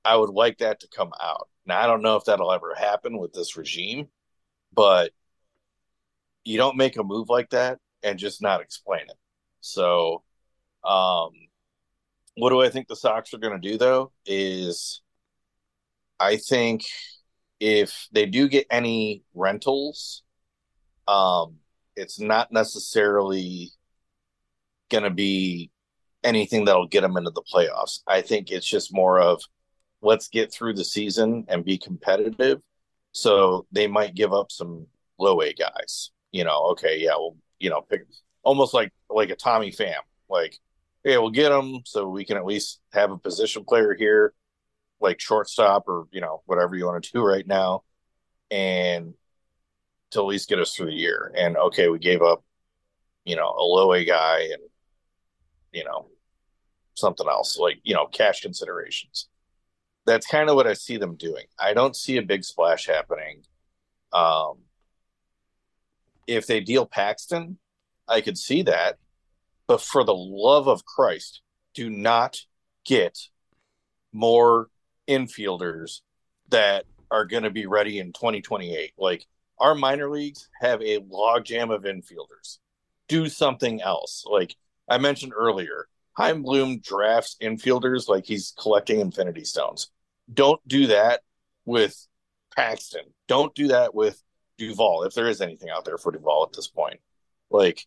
I would like that to come out. Now, I don't know if that'll ever happen with this regime, but you don't make a move like that and just not explain it. So what do I think the Sox are going to do, though, is I think if they do get any rentals, it's not necessarily going to be anything that'll get them into the playoffs. I think it's just more of let's get through the season and be competitive. So they might give up some low-A guys. You know, okay, yeah, we'll, you know, pick almost like a Tommy Pham. Like, hey, we'll get him so we can at least have a position player here, like shortstop or, you know, whatever you want to do right now, and to at least get us through the year. And, okay, we gave up, you know, a low-A guy and, you know, something else, like, you know, cash considerations. That's kind of what I see them doing. I don't see a big splash happening. If they deal Paxton, I could see that. But for the love of Christ, do not get more infielders that are going to be ready in 2028. Like, our minor leagues have a logjam of infielders. Do something else. Like I mentioned earlier, Chaim Bloom drafts infielders like he's collecting infinity stones. Don't do that with Paxton. Don't do that with Duvall, if there is anything out there for Duvall at this point. Like,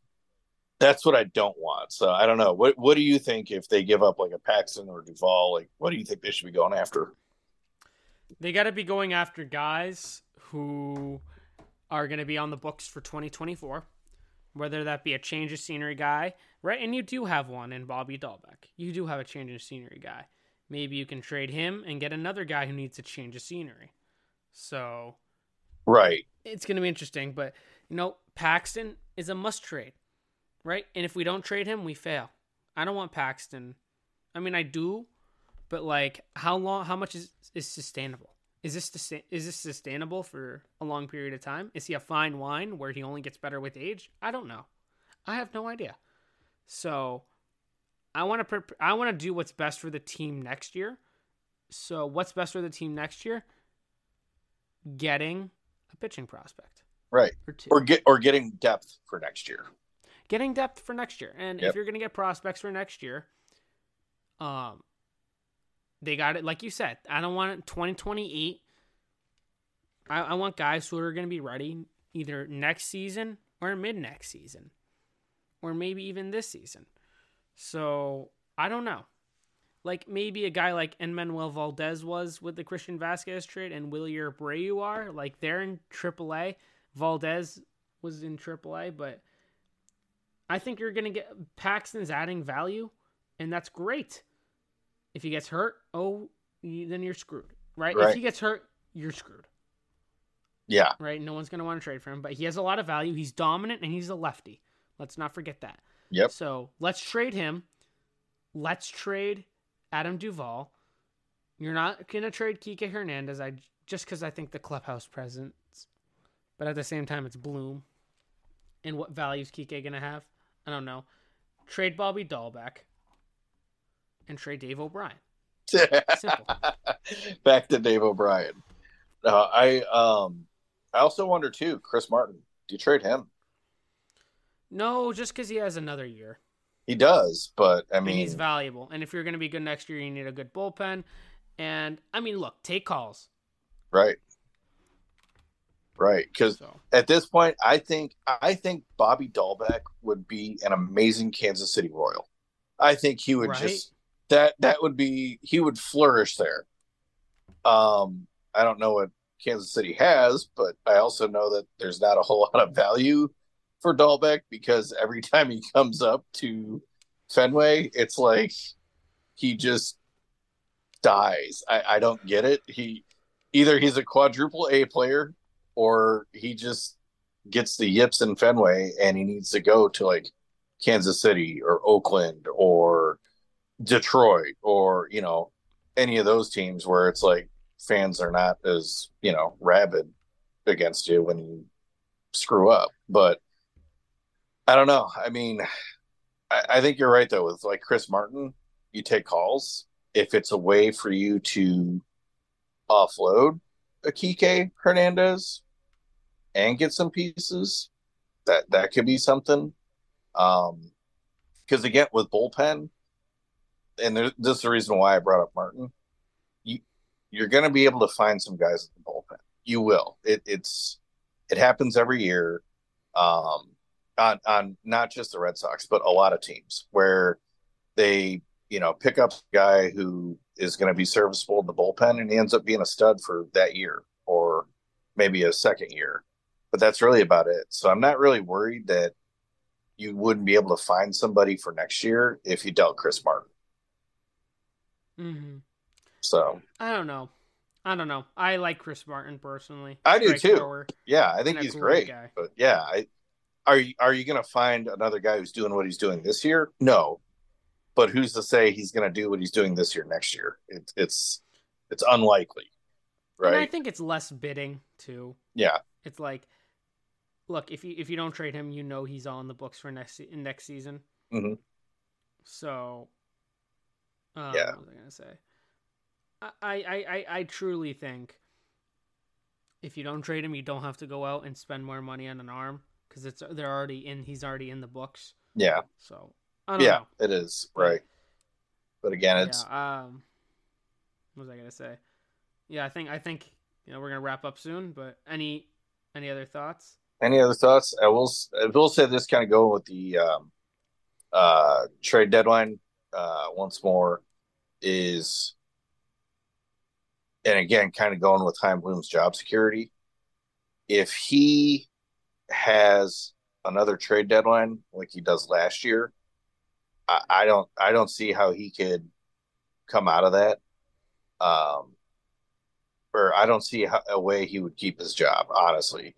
that's what I don't want. So I don't know. What do you think if they give up like a Paxton or Duvall? Like, what do you think they should be going after? They got to be going after guys who are going to be on the books for 2024, whether that be a change of scenery guy, right? And you do have one in Bobby Dalbec. You do have a change of scenery guy. Maybe you can trade him and get another guy who needs a change of scenery. So, right. It's going to be interesting, but you know, Paxton is a must trade, right? And if we don't trade him, we fail. I don't want Paxton. I mean, I do, but like how long, how much is sustainable? Is this sustainable for a long period of time? Is he a fine wine where he only gets better with age? I don't know. I have no idea. So I want to do what's best for the team next year. So what's best for the team next year? Getting a pitching prospect. Right. Or getting depth for next year. Getting depth for next year. And If you're going to get prospects for next year, they got it. Like you said, I don't want 2028. I want guys who are going to be ready either next season or mid next season, or maybe even this season. So I don't know. Like maybe a guy like Emmanuel Valdez was with the Christian Vasquez trade and Willier Abreu are like they're in AAA. Valdez was in AAA, but I think you're going to get Paxton's adding value, and that's great. If he gets hurt, then you're screwed, right? If he gets hurt, you're screwed. Yeah. Right? No one's going to want to trade for him, but he has a lot of value. He's dominant, and he's a lefty. Let's not forget that. Yep. So let's trade him. Let's trade Adam Duvall. You're not going to trade Kike Hernandez just because I think the clubhouse presence, but at the same time, it's Bloom. And what value is Kike going to have? I don't know. Trade Bobby Dalbec. And trade Dave O'Brien. Simple. Back to Dave O'Brien. I I also wonder, too, Chris Martin. Do you trade him? No, just because he has another year. He does, but, I mean... And he's valuable. And if you're going to be good next year, you need a good bullpen. And, I mean, look, take calls. Right. Right, because at this point, I think Bobby Dalbec would be an amazing Kansas City Royal. I think he would he would flourish there. I don't know what Kansas City has, but I also know that there's not a whole lot of value for Dalbec because every time he comes up to Fenway, it's like he just dies. I don't get it. Either he's a quadruple A player, or he just gets the yips in Fenway and he needs to go to like Kansas City or Oakland or Detroit or, you know, any of those teams where it's like fans are not as, you know, rabid against you when you screw up. But I don't know. I mean, I think you're right, though. With like Chris Martin, you take calls. If it's a way for you to offload a Kike Hernandez and get some pieces, that could be something. Because again, with bullpen, and this is the reason why I brought up Martin, you're going to be able to find some guys in the bullpen. You will. It happens every year on not just the Red Sox, but a lot of teams where they, you know, pick up a guy who is going to be serviceable in the bullpen, and he ends up being a stud for that year or maybe a second year. But that's really about it. So I'm not really worried that you wouldn't be able to find somebody for next year if you dealt Chris Martin. Mm-hmm. So I don't know. I like Chris Martin personally. I do too. Yeah, I think he's great. Guy. But yeah, are you going to find another guy who's doing what he's doing this year? No. But who's to say he's going to do what he's doing this year, next year? It's unlikely, right? And I think it's less bidding, too. Yeah. It's like, look, if you don't trade him, you know he's on the books for next season. Mm-hmm. So, what was I going to say? I truly think if you don't trade him, you don't have to go out and spend more money on an arm because he's already in the books. Yeah. So. I don't know. It is right, but again, it's. What was I gonna say? Yeah, I think you know we're gonna wrap up soon. But any other thoughts? Any other thoughts? I will say this, kind of going with the trade deadline once more is, and again, kind of going with Chaim Bloom's job security. If he has another trade deadline like he does last year, I don't see how he could come out of that, or I don't see a way he would keep his job. Honestly,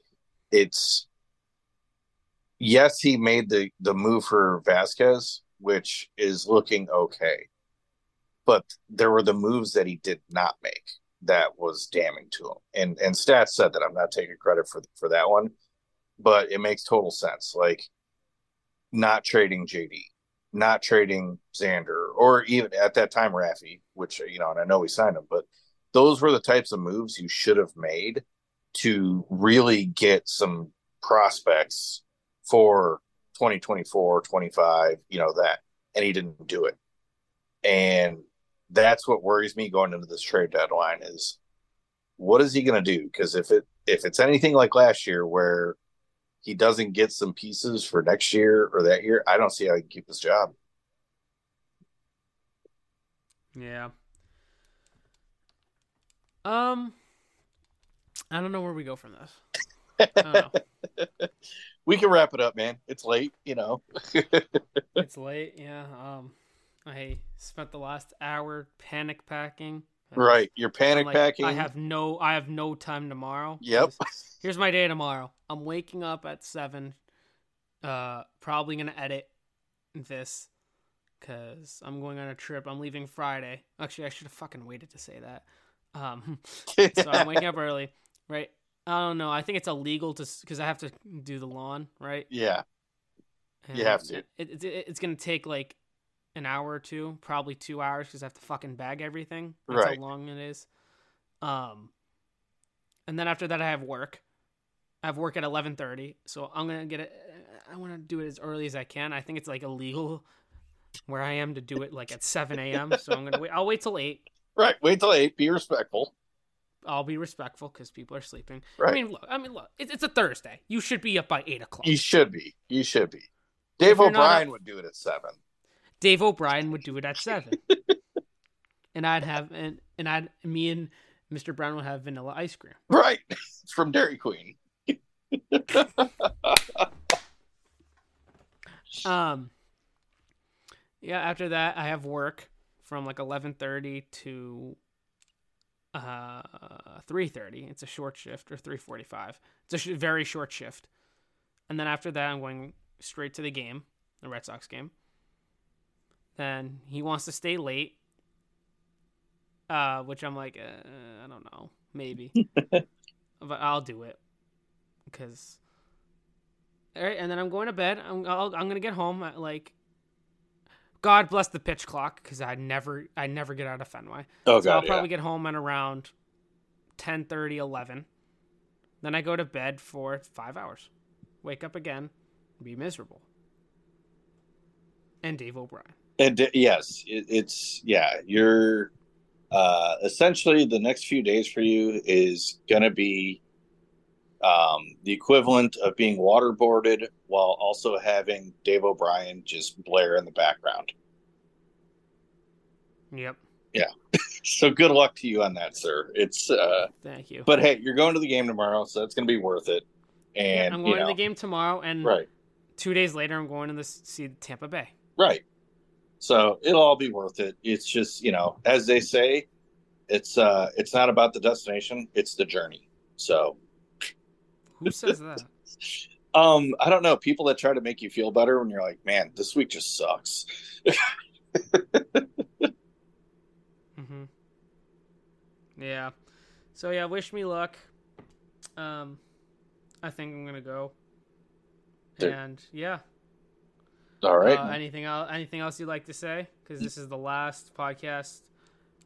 yes, he made the move for Vasquez, which is looking okay, but there were the moves that he did not make that was damning to him. And Stats said that. I'm not taking credit for that one, but it makes total sense. Like not trading JD. Not trading Xander or even at that time Raffy, which, you know, and I know we signed him, but those were the types of moves you should have made to really get some prospects for 2024, 25, you know, that. And he didn't do it. And that's what worries me going into this trade deadline is what is he going to do? Because if it's anything like last year where he doesn't get some pieces for next year or that year, I don't see how he can keep his job. Yeah. I don't know where we go from this. We can wrap it up, man. It's late, you know. It's late, yeah. I spent the last hour panic packing. Right, you're panic packing. I have no time tomorrow. Yep. Here's my day tomorrow. I'm waking up at 7. Probably gonna edit this because I'm going on a trip. I'm leaving Friday. Actually, I should have fucking waited to say that. So I'm waking up early, right? I don't know. I think it's illegal because I have to do the lawn, right? Yeah. And you have to. It's gonna take like an hour or two, probably 2 hours, because I have to fucking bag everything. That's right. How long it is. And then after that, I have work. I have work at 11:30, so I'm going to get it. I want to do it as early as I can. I think it's like illegal where I am to do it like at 7 a.m. So I'm going to wait. I'll wait till 8. Right. Wait till 8. Be respectful. I'll be respectful because people are sleeping. Right. I mean, look, it's a Thursday. You should be up by 8 o'clock. You should be. Dave O'Brien would do it at 7. Dave O'Brien would do it at 7. And I'd have, me and Mr. Brown would have vanilla ice cream. Right. It's from Dairy Queen. Yeah, after that I have work from like 11:30 to 3:30. It's a short shift, or 3:45. It's a very short shift. And then after that I'm going straight to the game, the Red Sox game. Then he wants to stay late, which I'm like, I don't know, maybe. But I'll do it. Because, all right, and then I'm going to bed. I'm gonna get home at like, God bless the pitch clock, because I never get out of Fenway. Oh, so God, I'll probably get home at around 10:30, 11. Then I go to bed for 5 hours. Wake up again, be miserable. And Dave O'Brien. And yes, you're essentially the next few days for you is gonna be. The equivalent of being waterboarded while also having Dave O'Brien just blare in the background. Yep. Yeah. So good luck to you on that, sir. It's thank you. But hey, you're going to the game tomorrow, so that's going to be worth it. And I'm going to the game tomorrow, and right. 2 days later, I'm going to see Tampa Bay. Right. So it'll all be worth it. It's just, as they say, it's not about the destination; it's the journey. So. Who says that? I don't know. People that try to make you feel better when you're like, man, this week just sucks. Mm-hmm. Yeah. So, yeah, wish me luck. I think I'm going to go. Dude. And, yeah. All right. Anything else you'd like to say? Because this is the last podcast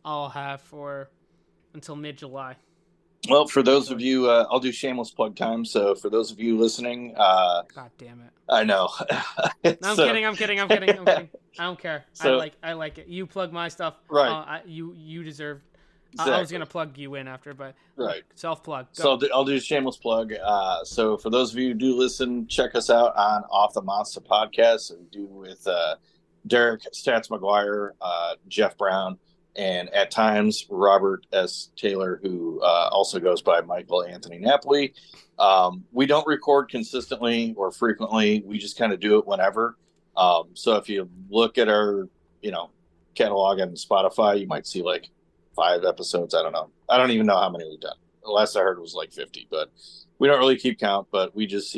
I'll have until mid-July. Well, for those of you, I'll do shameless plug time. So for those of you listening, God damn it. I know. I'm kidding. I don't care. So, I like it. You plug my stuff. Right. You deserve. Exactly. I was going to plug you in after, but right. Self plug. So I'll do a shameless plug. So for those of you who do listen, check us out on Off the Monster podcast. We do with Derek Stats-McGuire, Jeff Brown, and at times, Robert S. Taylor, who also goes by Michael Anthony Napoli. We don't record consistently or frequently. We just kind of do it whenever. So if you look at our, catalog on Spotify, you might see like 5 episodes. I don't know. I don't even know how many we've done. The last I heard was like 50, but we don't really keep count. But we just,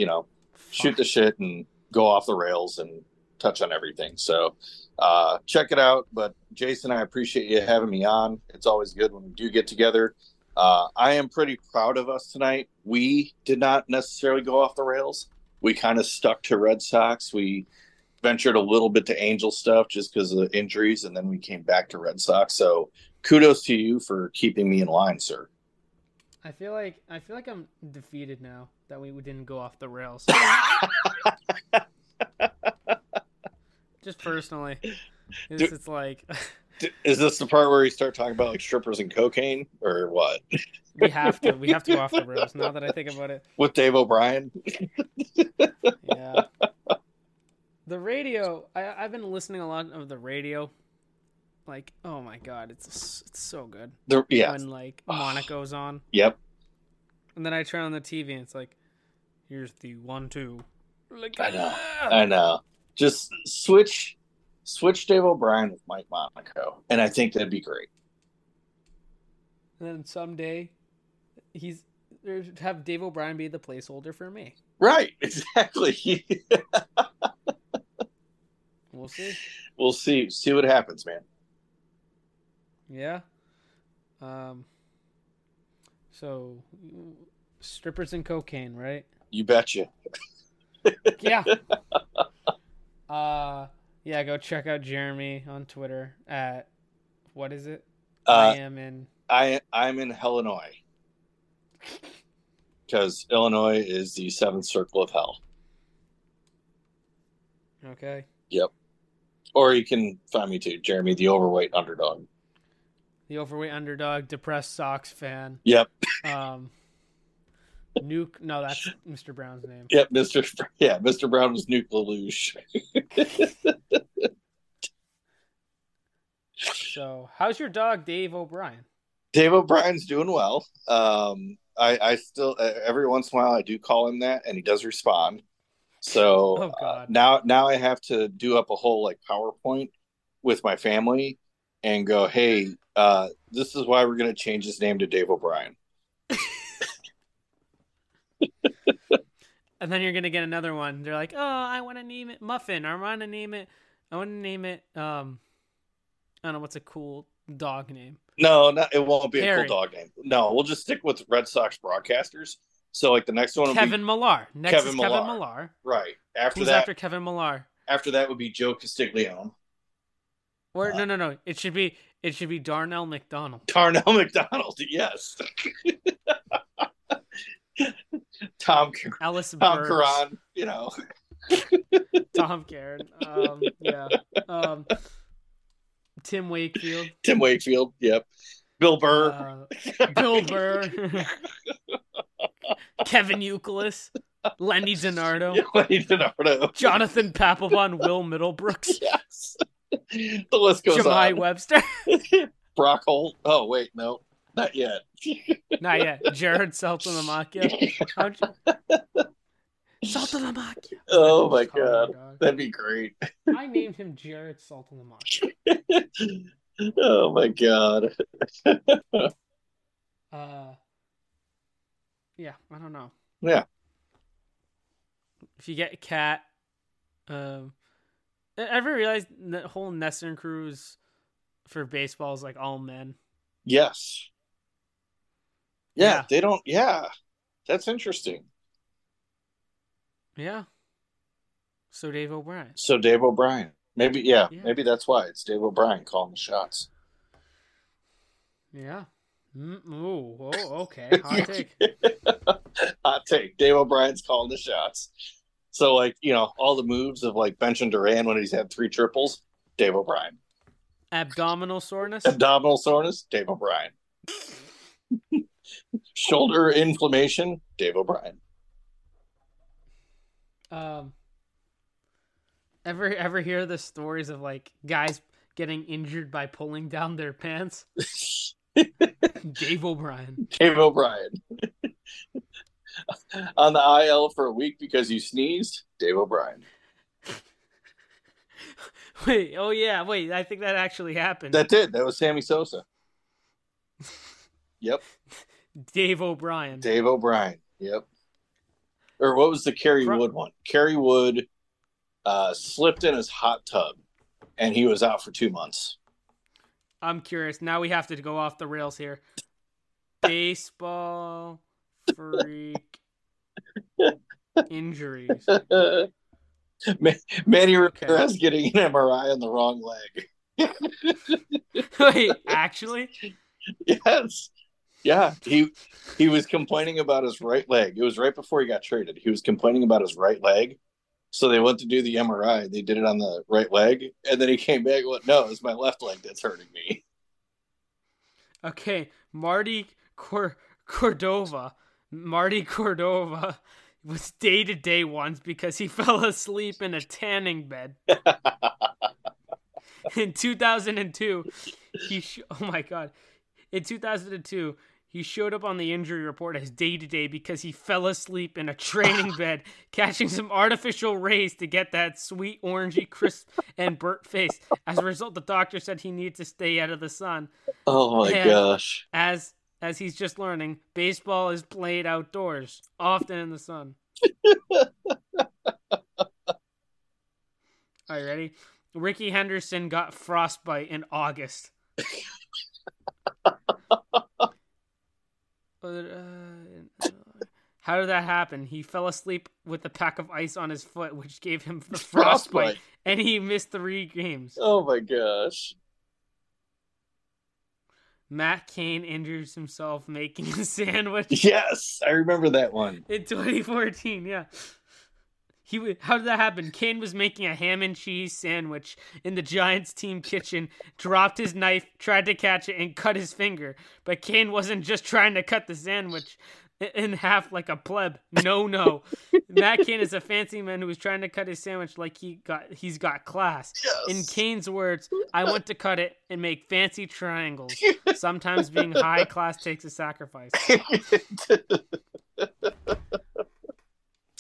shoot the shit and go off the rails and touch on everything. So check it out. But Jason, I appreciate you having me on. It's always good when we do get together. I am pretty proud of us tonight. We did not necessarily go off the rails. We kind of stuck to Red Sox. We ventured a little bit to Angel stuff just because of the injuries, and then we came back to Red Sox. So kudos to you for keeping me in line, sir. I feel like I'm defeated now that we didn't go off the rails. Just personally, it's like. Is this the part where you start talking about like strippers and cocaine, or what? We have to go off the rails now that I think about it. With Dave O'Brien. Yeah. The radio. I've been listening a lot of the radio. Like, oh my God, it's so good. When like Monaco's on. Yep. And then I turn on the TV and it's like, here's the 1-2. Like, I know. Just switch Dave O'Brien with Mike Monaco, and I think that'd be great. And then someday, have Dave O'Brien be the placeholder for me. Right, exactly. We'll see. We'll see. See what happens, man. Yeah. So, strippers and cocaine, right? You betcha. Yeah. Yeah, go check out Jeremy on Twitter at what is it? I'm in Illinois. because Illinois is the seventh circle of hell. Okay. Yep. Or you can find me too, Jeremy, the overweight underdog. The overweight underdog, depressed Sox fan. Yep. Nuke. No, that's Mr. Brown's name. Yep, Mr. Brown was Nuke LaLoosh. So, how's your dog, Dave O'Brien? Dave O'Brien's doing well. I still every once in a while I do call him that, and he does respond. So now I have to do up a whole like PowerPoint with my family and go, hey, this is why we're going to change his name to Dave O'Brien. And then you're going to get another one. They're like, oh, I want to name it Muffin. I want to name it. I don't know. What's a cool dog name? No, it won't be Harry. A cool dog name. No, we'll just stick with Red Sox broadcasters. So, like, the next one would be Kevin Millar. Next is Kevin Millar. Right. After Kevin Millar. After that would be Joe Castiglione. Or no. It should be Darnell McDonald. Darnell McDonald, yes. Tom Curran, you know. Tom Curran. Yeah. Tim Wakefield. Tim Wakefield, yep. Bill Burr. Kevin Youkilis. Lenny DiNardo. Yeah, Lenny DiNardo. Jonathan Papelbon. Will Middlebrooks. Yes. The list goes on. Jemai Webster. Brock Holt. Oh, wait, no. Not yet. Not yet. Jared Saltalamacchia. Saltalamacchia. Oh, my God. That'd be great. I named him Jared Saltalamacchia. Oh, my God. Yeah, I don't know. Yeah. If you get a cat, I ever realized the whole Nestor Cruz for baseball is like all men. Yes. Yeah. They don't. Yeah. That's interesting. Yeah. So Dave O'Brien. Maybe. Yeah. Maybe that's why it's Dave O'Brien calling the shots. Yeah. Ooh, oh, okay. Hot take. Hot take. Dave O'Brien's calling the shots. So, like, you know, all the moves of, like, benching Duran when he's had three triples, Dave O'Brien. Abdominal soreness, Dave O'Brien. Shoulder inflammation, Dave O'Brien. Ever hear the stories of, like, guys getting injured by pulling down their pants? Dave O'Brien. On the IL for a week because you sneezed, Dave O'Brien. Wait, oh yeah, wait, I think that actually happened. That did. That was Sammy Sosa. Yep. Dave O'Brien. Yep. Or what was the Kerry Wood one? Kerry Wood slipped in his hot tub and he was out for 2 months. I'm curious. Now we have to go off the rails here. Baseball freak injuries. Manny Ramirez getting an MRI on the wrong leg. Wait, actually? Yes. Yeah. He was complaining about his right leg. It was right before he got traded. He was complaining about his right leg. So they went to do the MRI. They did it on the right leg. And then he came back and went, no, it's my left leg that's hurting me. Okay. Marty Cordova was day-to-day once because he fell asleep in a tanning bed. In 2002, he showed up on the injury report as day-to-day because he fell asleep in a training bed, catching some artificial rays to get that sweet, orangey, crisp, and burnt face. As a result, the doctor said he needed to stay out of the sun. Oh, my gosh. As he's just learning, baseball is played outdoors, often in the sun. All right, ready? Rickey Henderson got frostbite in August. How did that happen? He fell asleep with a pack of ice on his foot, which gave him the frostbite, and he missed 3 games. Oh my gosh. Matt Cain injures himself making a sandwich. Yes, I remember that one. In 2014, yeah. How did that happen? Cain was making a ham and cheese sandwich in the Giants team kitchen, dropped his knife, tried to catch it, and cut his finger. But Cain wasn't just trying to cut the sandwich in half like a pleb. No. Matt Cain is a fancy man who was trying to cut his sandwich like he's got class. Yes. In Cain's words, I want to cut it and make fancy triangles. Sometimes being high class takes a sacrifice.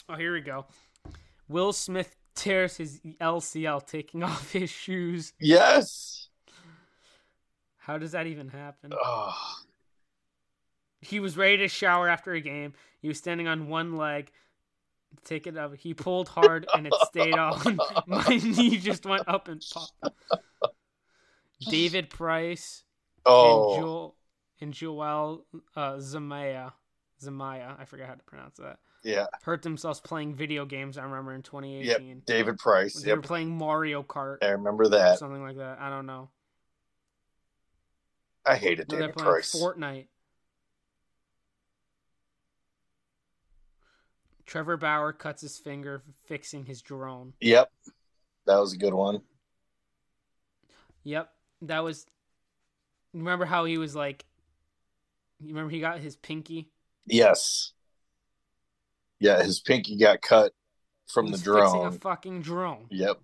Oh, here we go. Will Smith tears his LCL, taking off his shoes. Yes. How does that even happen? Oh. He was ready to shower after a game. He was standing on one leg. Take it up. He pulled hard and it stayed on. My knee just went up and popped. David Price and Joel Zamaya. I forgot how to pronounce that. Yeah. Hurt themselves playing video games, I remember, in 2018. Yep. David Price. They were playing Mario Kart. I remember that. Something like that. I don't know. I hated David Price. Fortnite. Trevor Bauer cuts his finger fixing his drone. Yep. That was a good one. Yep. That was... Remember how he was like... You remember he got his pinky? Yes. Yeah, his pinky got cut from the drone. Fixing a fucking drone. Yep.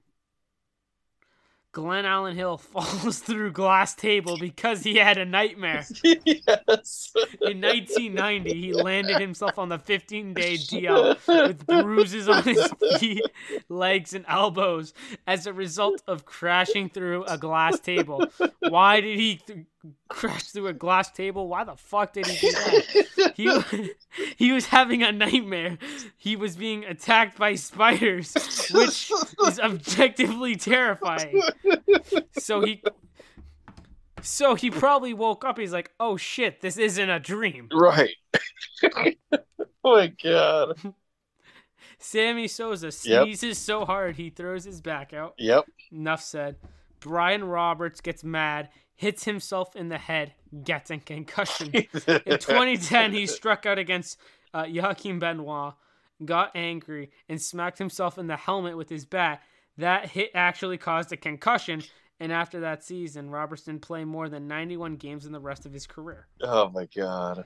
Glenn Allen Hill falls through glass table because he had a nightmare. Yes. In 1990, he landed himself on the 15-day DL with bruises on his feet, legs, and elbows as a result of crashing through a glass table. Why did he crash through a glass table? Why the fuck did he do that? He was having a nightmare. He was being attacked by spiders, which is objectively terrifying. So he probably woke up. He's like, "Oh shit, this isn't a dream." Right. Oh my god. Sammy Sosa sneezes so hard he throws his back out. Yep. Enough said. Brian Roberts gets mad, hits himself in the head, gets a concussion. In 2010, he struck out against Joaquin Benoit, got angry, and smacked himself in the helmet with his bat. That hit actually caused a concussion, and after that season, Roberts didn't play more than 91 games in the rest of his career. Oh, my God.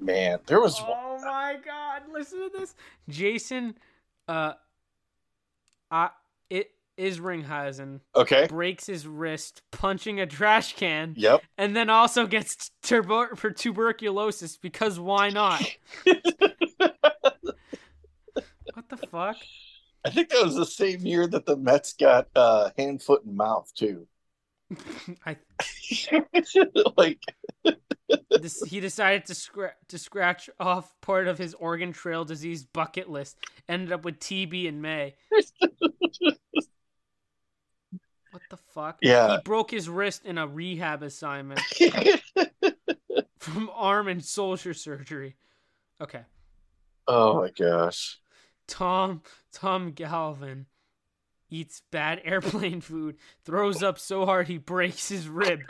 Man, there was... Oh, my God. Listen to this. Jason Isringhausen breaks his wrist punching a trash can, and then also gets tuberculosis because why not? What the fuck? I think that was the same year that the Mets got hand, foot, and mouth, too. Like he decided to scratch off part of his Oregon Trail disease bucket list. Ended up with TB in May. What the fuck? Yeah. He broke his wrist in a rehab assignment from arm and shoulder surgery. Okay. Oh my gosh. Tom Galvin eats bad airplane food, throws up so hard he breaks his rib.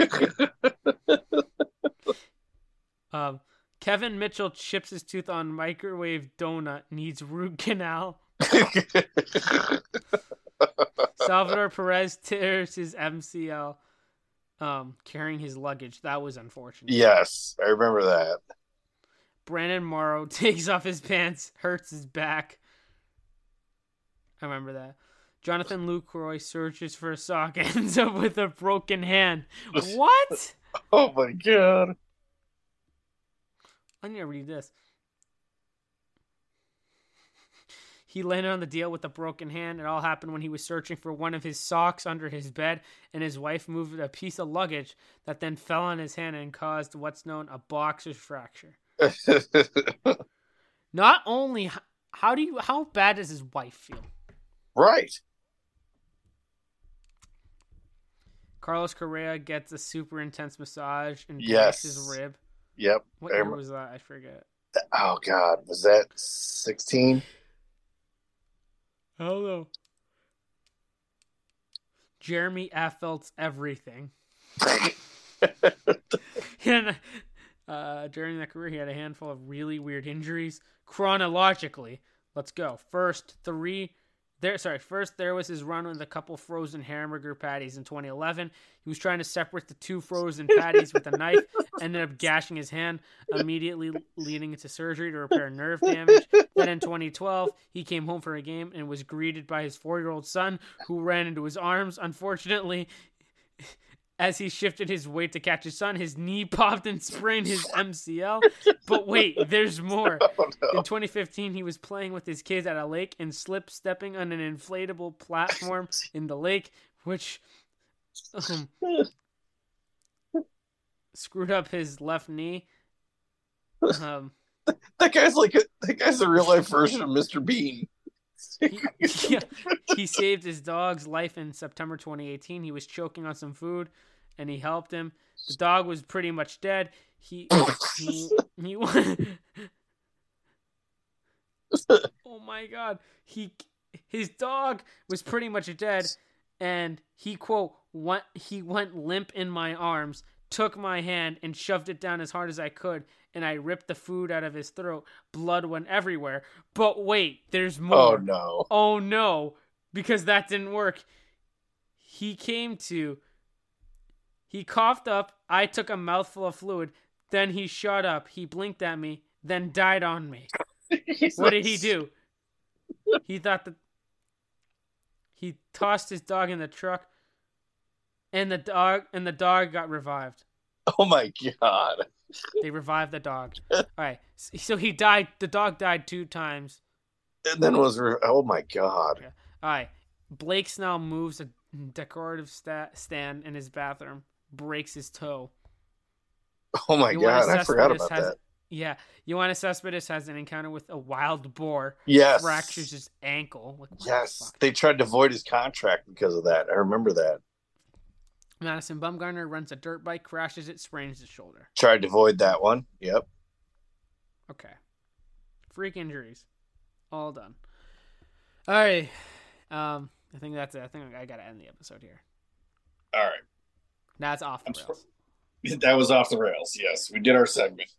Kevin Mitchell chips his tooth on microwave donut, needs root canal. Salvador Perez tears his MCL carrying his luggage. That was unfortunate. Yes, I remember that. Brandon Morrow takes off his pants, hurts his back. I remember that. Jonathan Lucroy searches for a sock, ends up with a broken hand. What? Oh my god. I need to read this. He landed on the deal with a broken hand. It all happened when he was searching for one of his socks under his bed, and his wife moved a piece of luggage that then fell on his hand and caused what's known a boxer's fracture. Not only, how bad does his wife feel? Right. Carlos Correa gets a super intense massage and breaks his rib. Yep. What year was that? I forget. Oh, God. Was that 16? I don't know. Jeremy Affelt's everything. And, during that career, he had a handful of really weird injuries. Chronologically, let's go. First, there was his run with a couple frozen hamburger patties in 2011. He was trying to separate the two frozen patties with a knife, ended up gashing his hand, immediately leading to surgery to repair nerve damage. Then in 2012, he came home for a game and was greeted by his 4-year-old son, who ran into his arms. Unfortunately, as he shifted his weight to catch his son, his knee popped and sprained his MCL. But wait, there's more. Oh, no. In 2015, he was playing with his kids at a lake and slip-stepping on an inflatable platform in the lake, which screwed up his left knee. That guy's a real-life version of Mr. Bean. He saved his dog's life in September 2018. He was choking on some food, and he helped him. The dog was pretty much dead. He oh my God. His dog was pretty much dead, and he quote went limp in my arms, took my hand and shoved it down as hard as I could, and I ripped the food out of his throat. Blood went everywhere. But wait, there's more. Oh no, because that didn't work. He coughed up, I took a mouthful of fluid, then he shut up, he blinked at me, then died on me. What did he do? He tossed his dog in the truck, and the dog got revived. Oh my God. They revived the dog. All right. So he died. The dog died 2 times. And then was... Oh, my God. Yeah. All right. Blake Snell moves a decorative stand in his bathroom. Breaks his toe. Oh, my God. I forgot about that. Yeah. Yoenis Cespedes has an encounter with a wild boar. Yes. Fractures his ankle. Yes. They tried to void his contract because of that. I remember that. Madison Bumgarner runs a dirt bike, crashes it, sprains his shoulder. Tried to avoid that one. Yep. Okay. Freak injuries. All done. All right. I think that's it. I think I got to end the episode here. All right. That's off the rails. That was off the rails. Yes. We did our segment.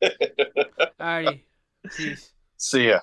All righty. Peace. See ya.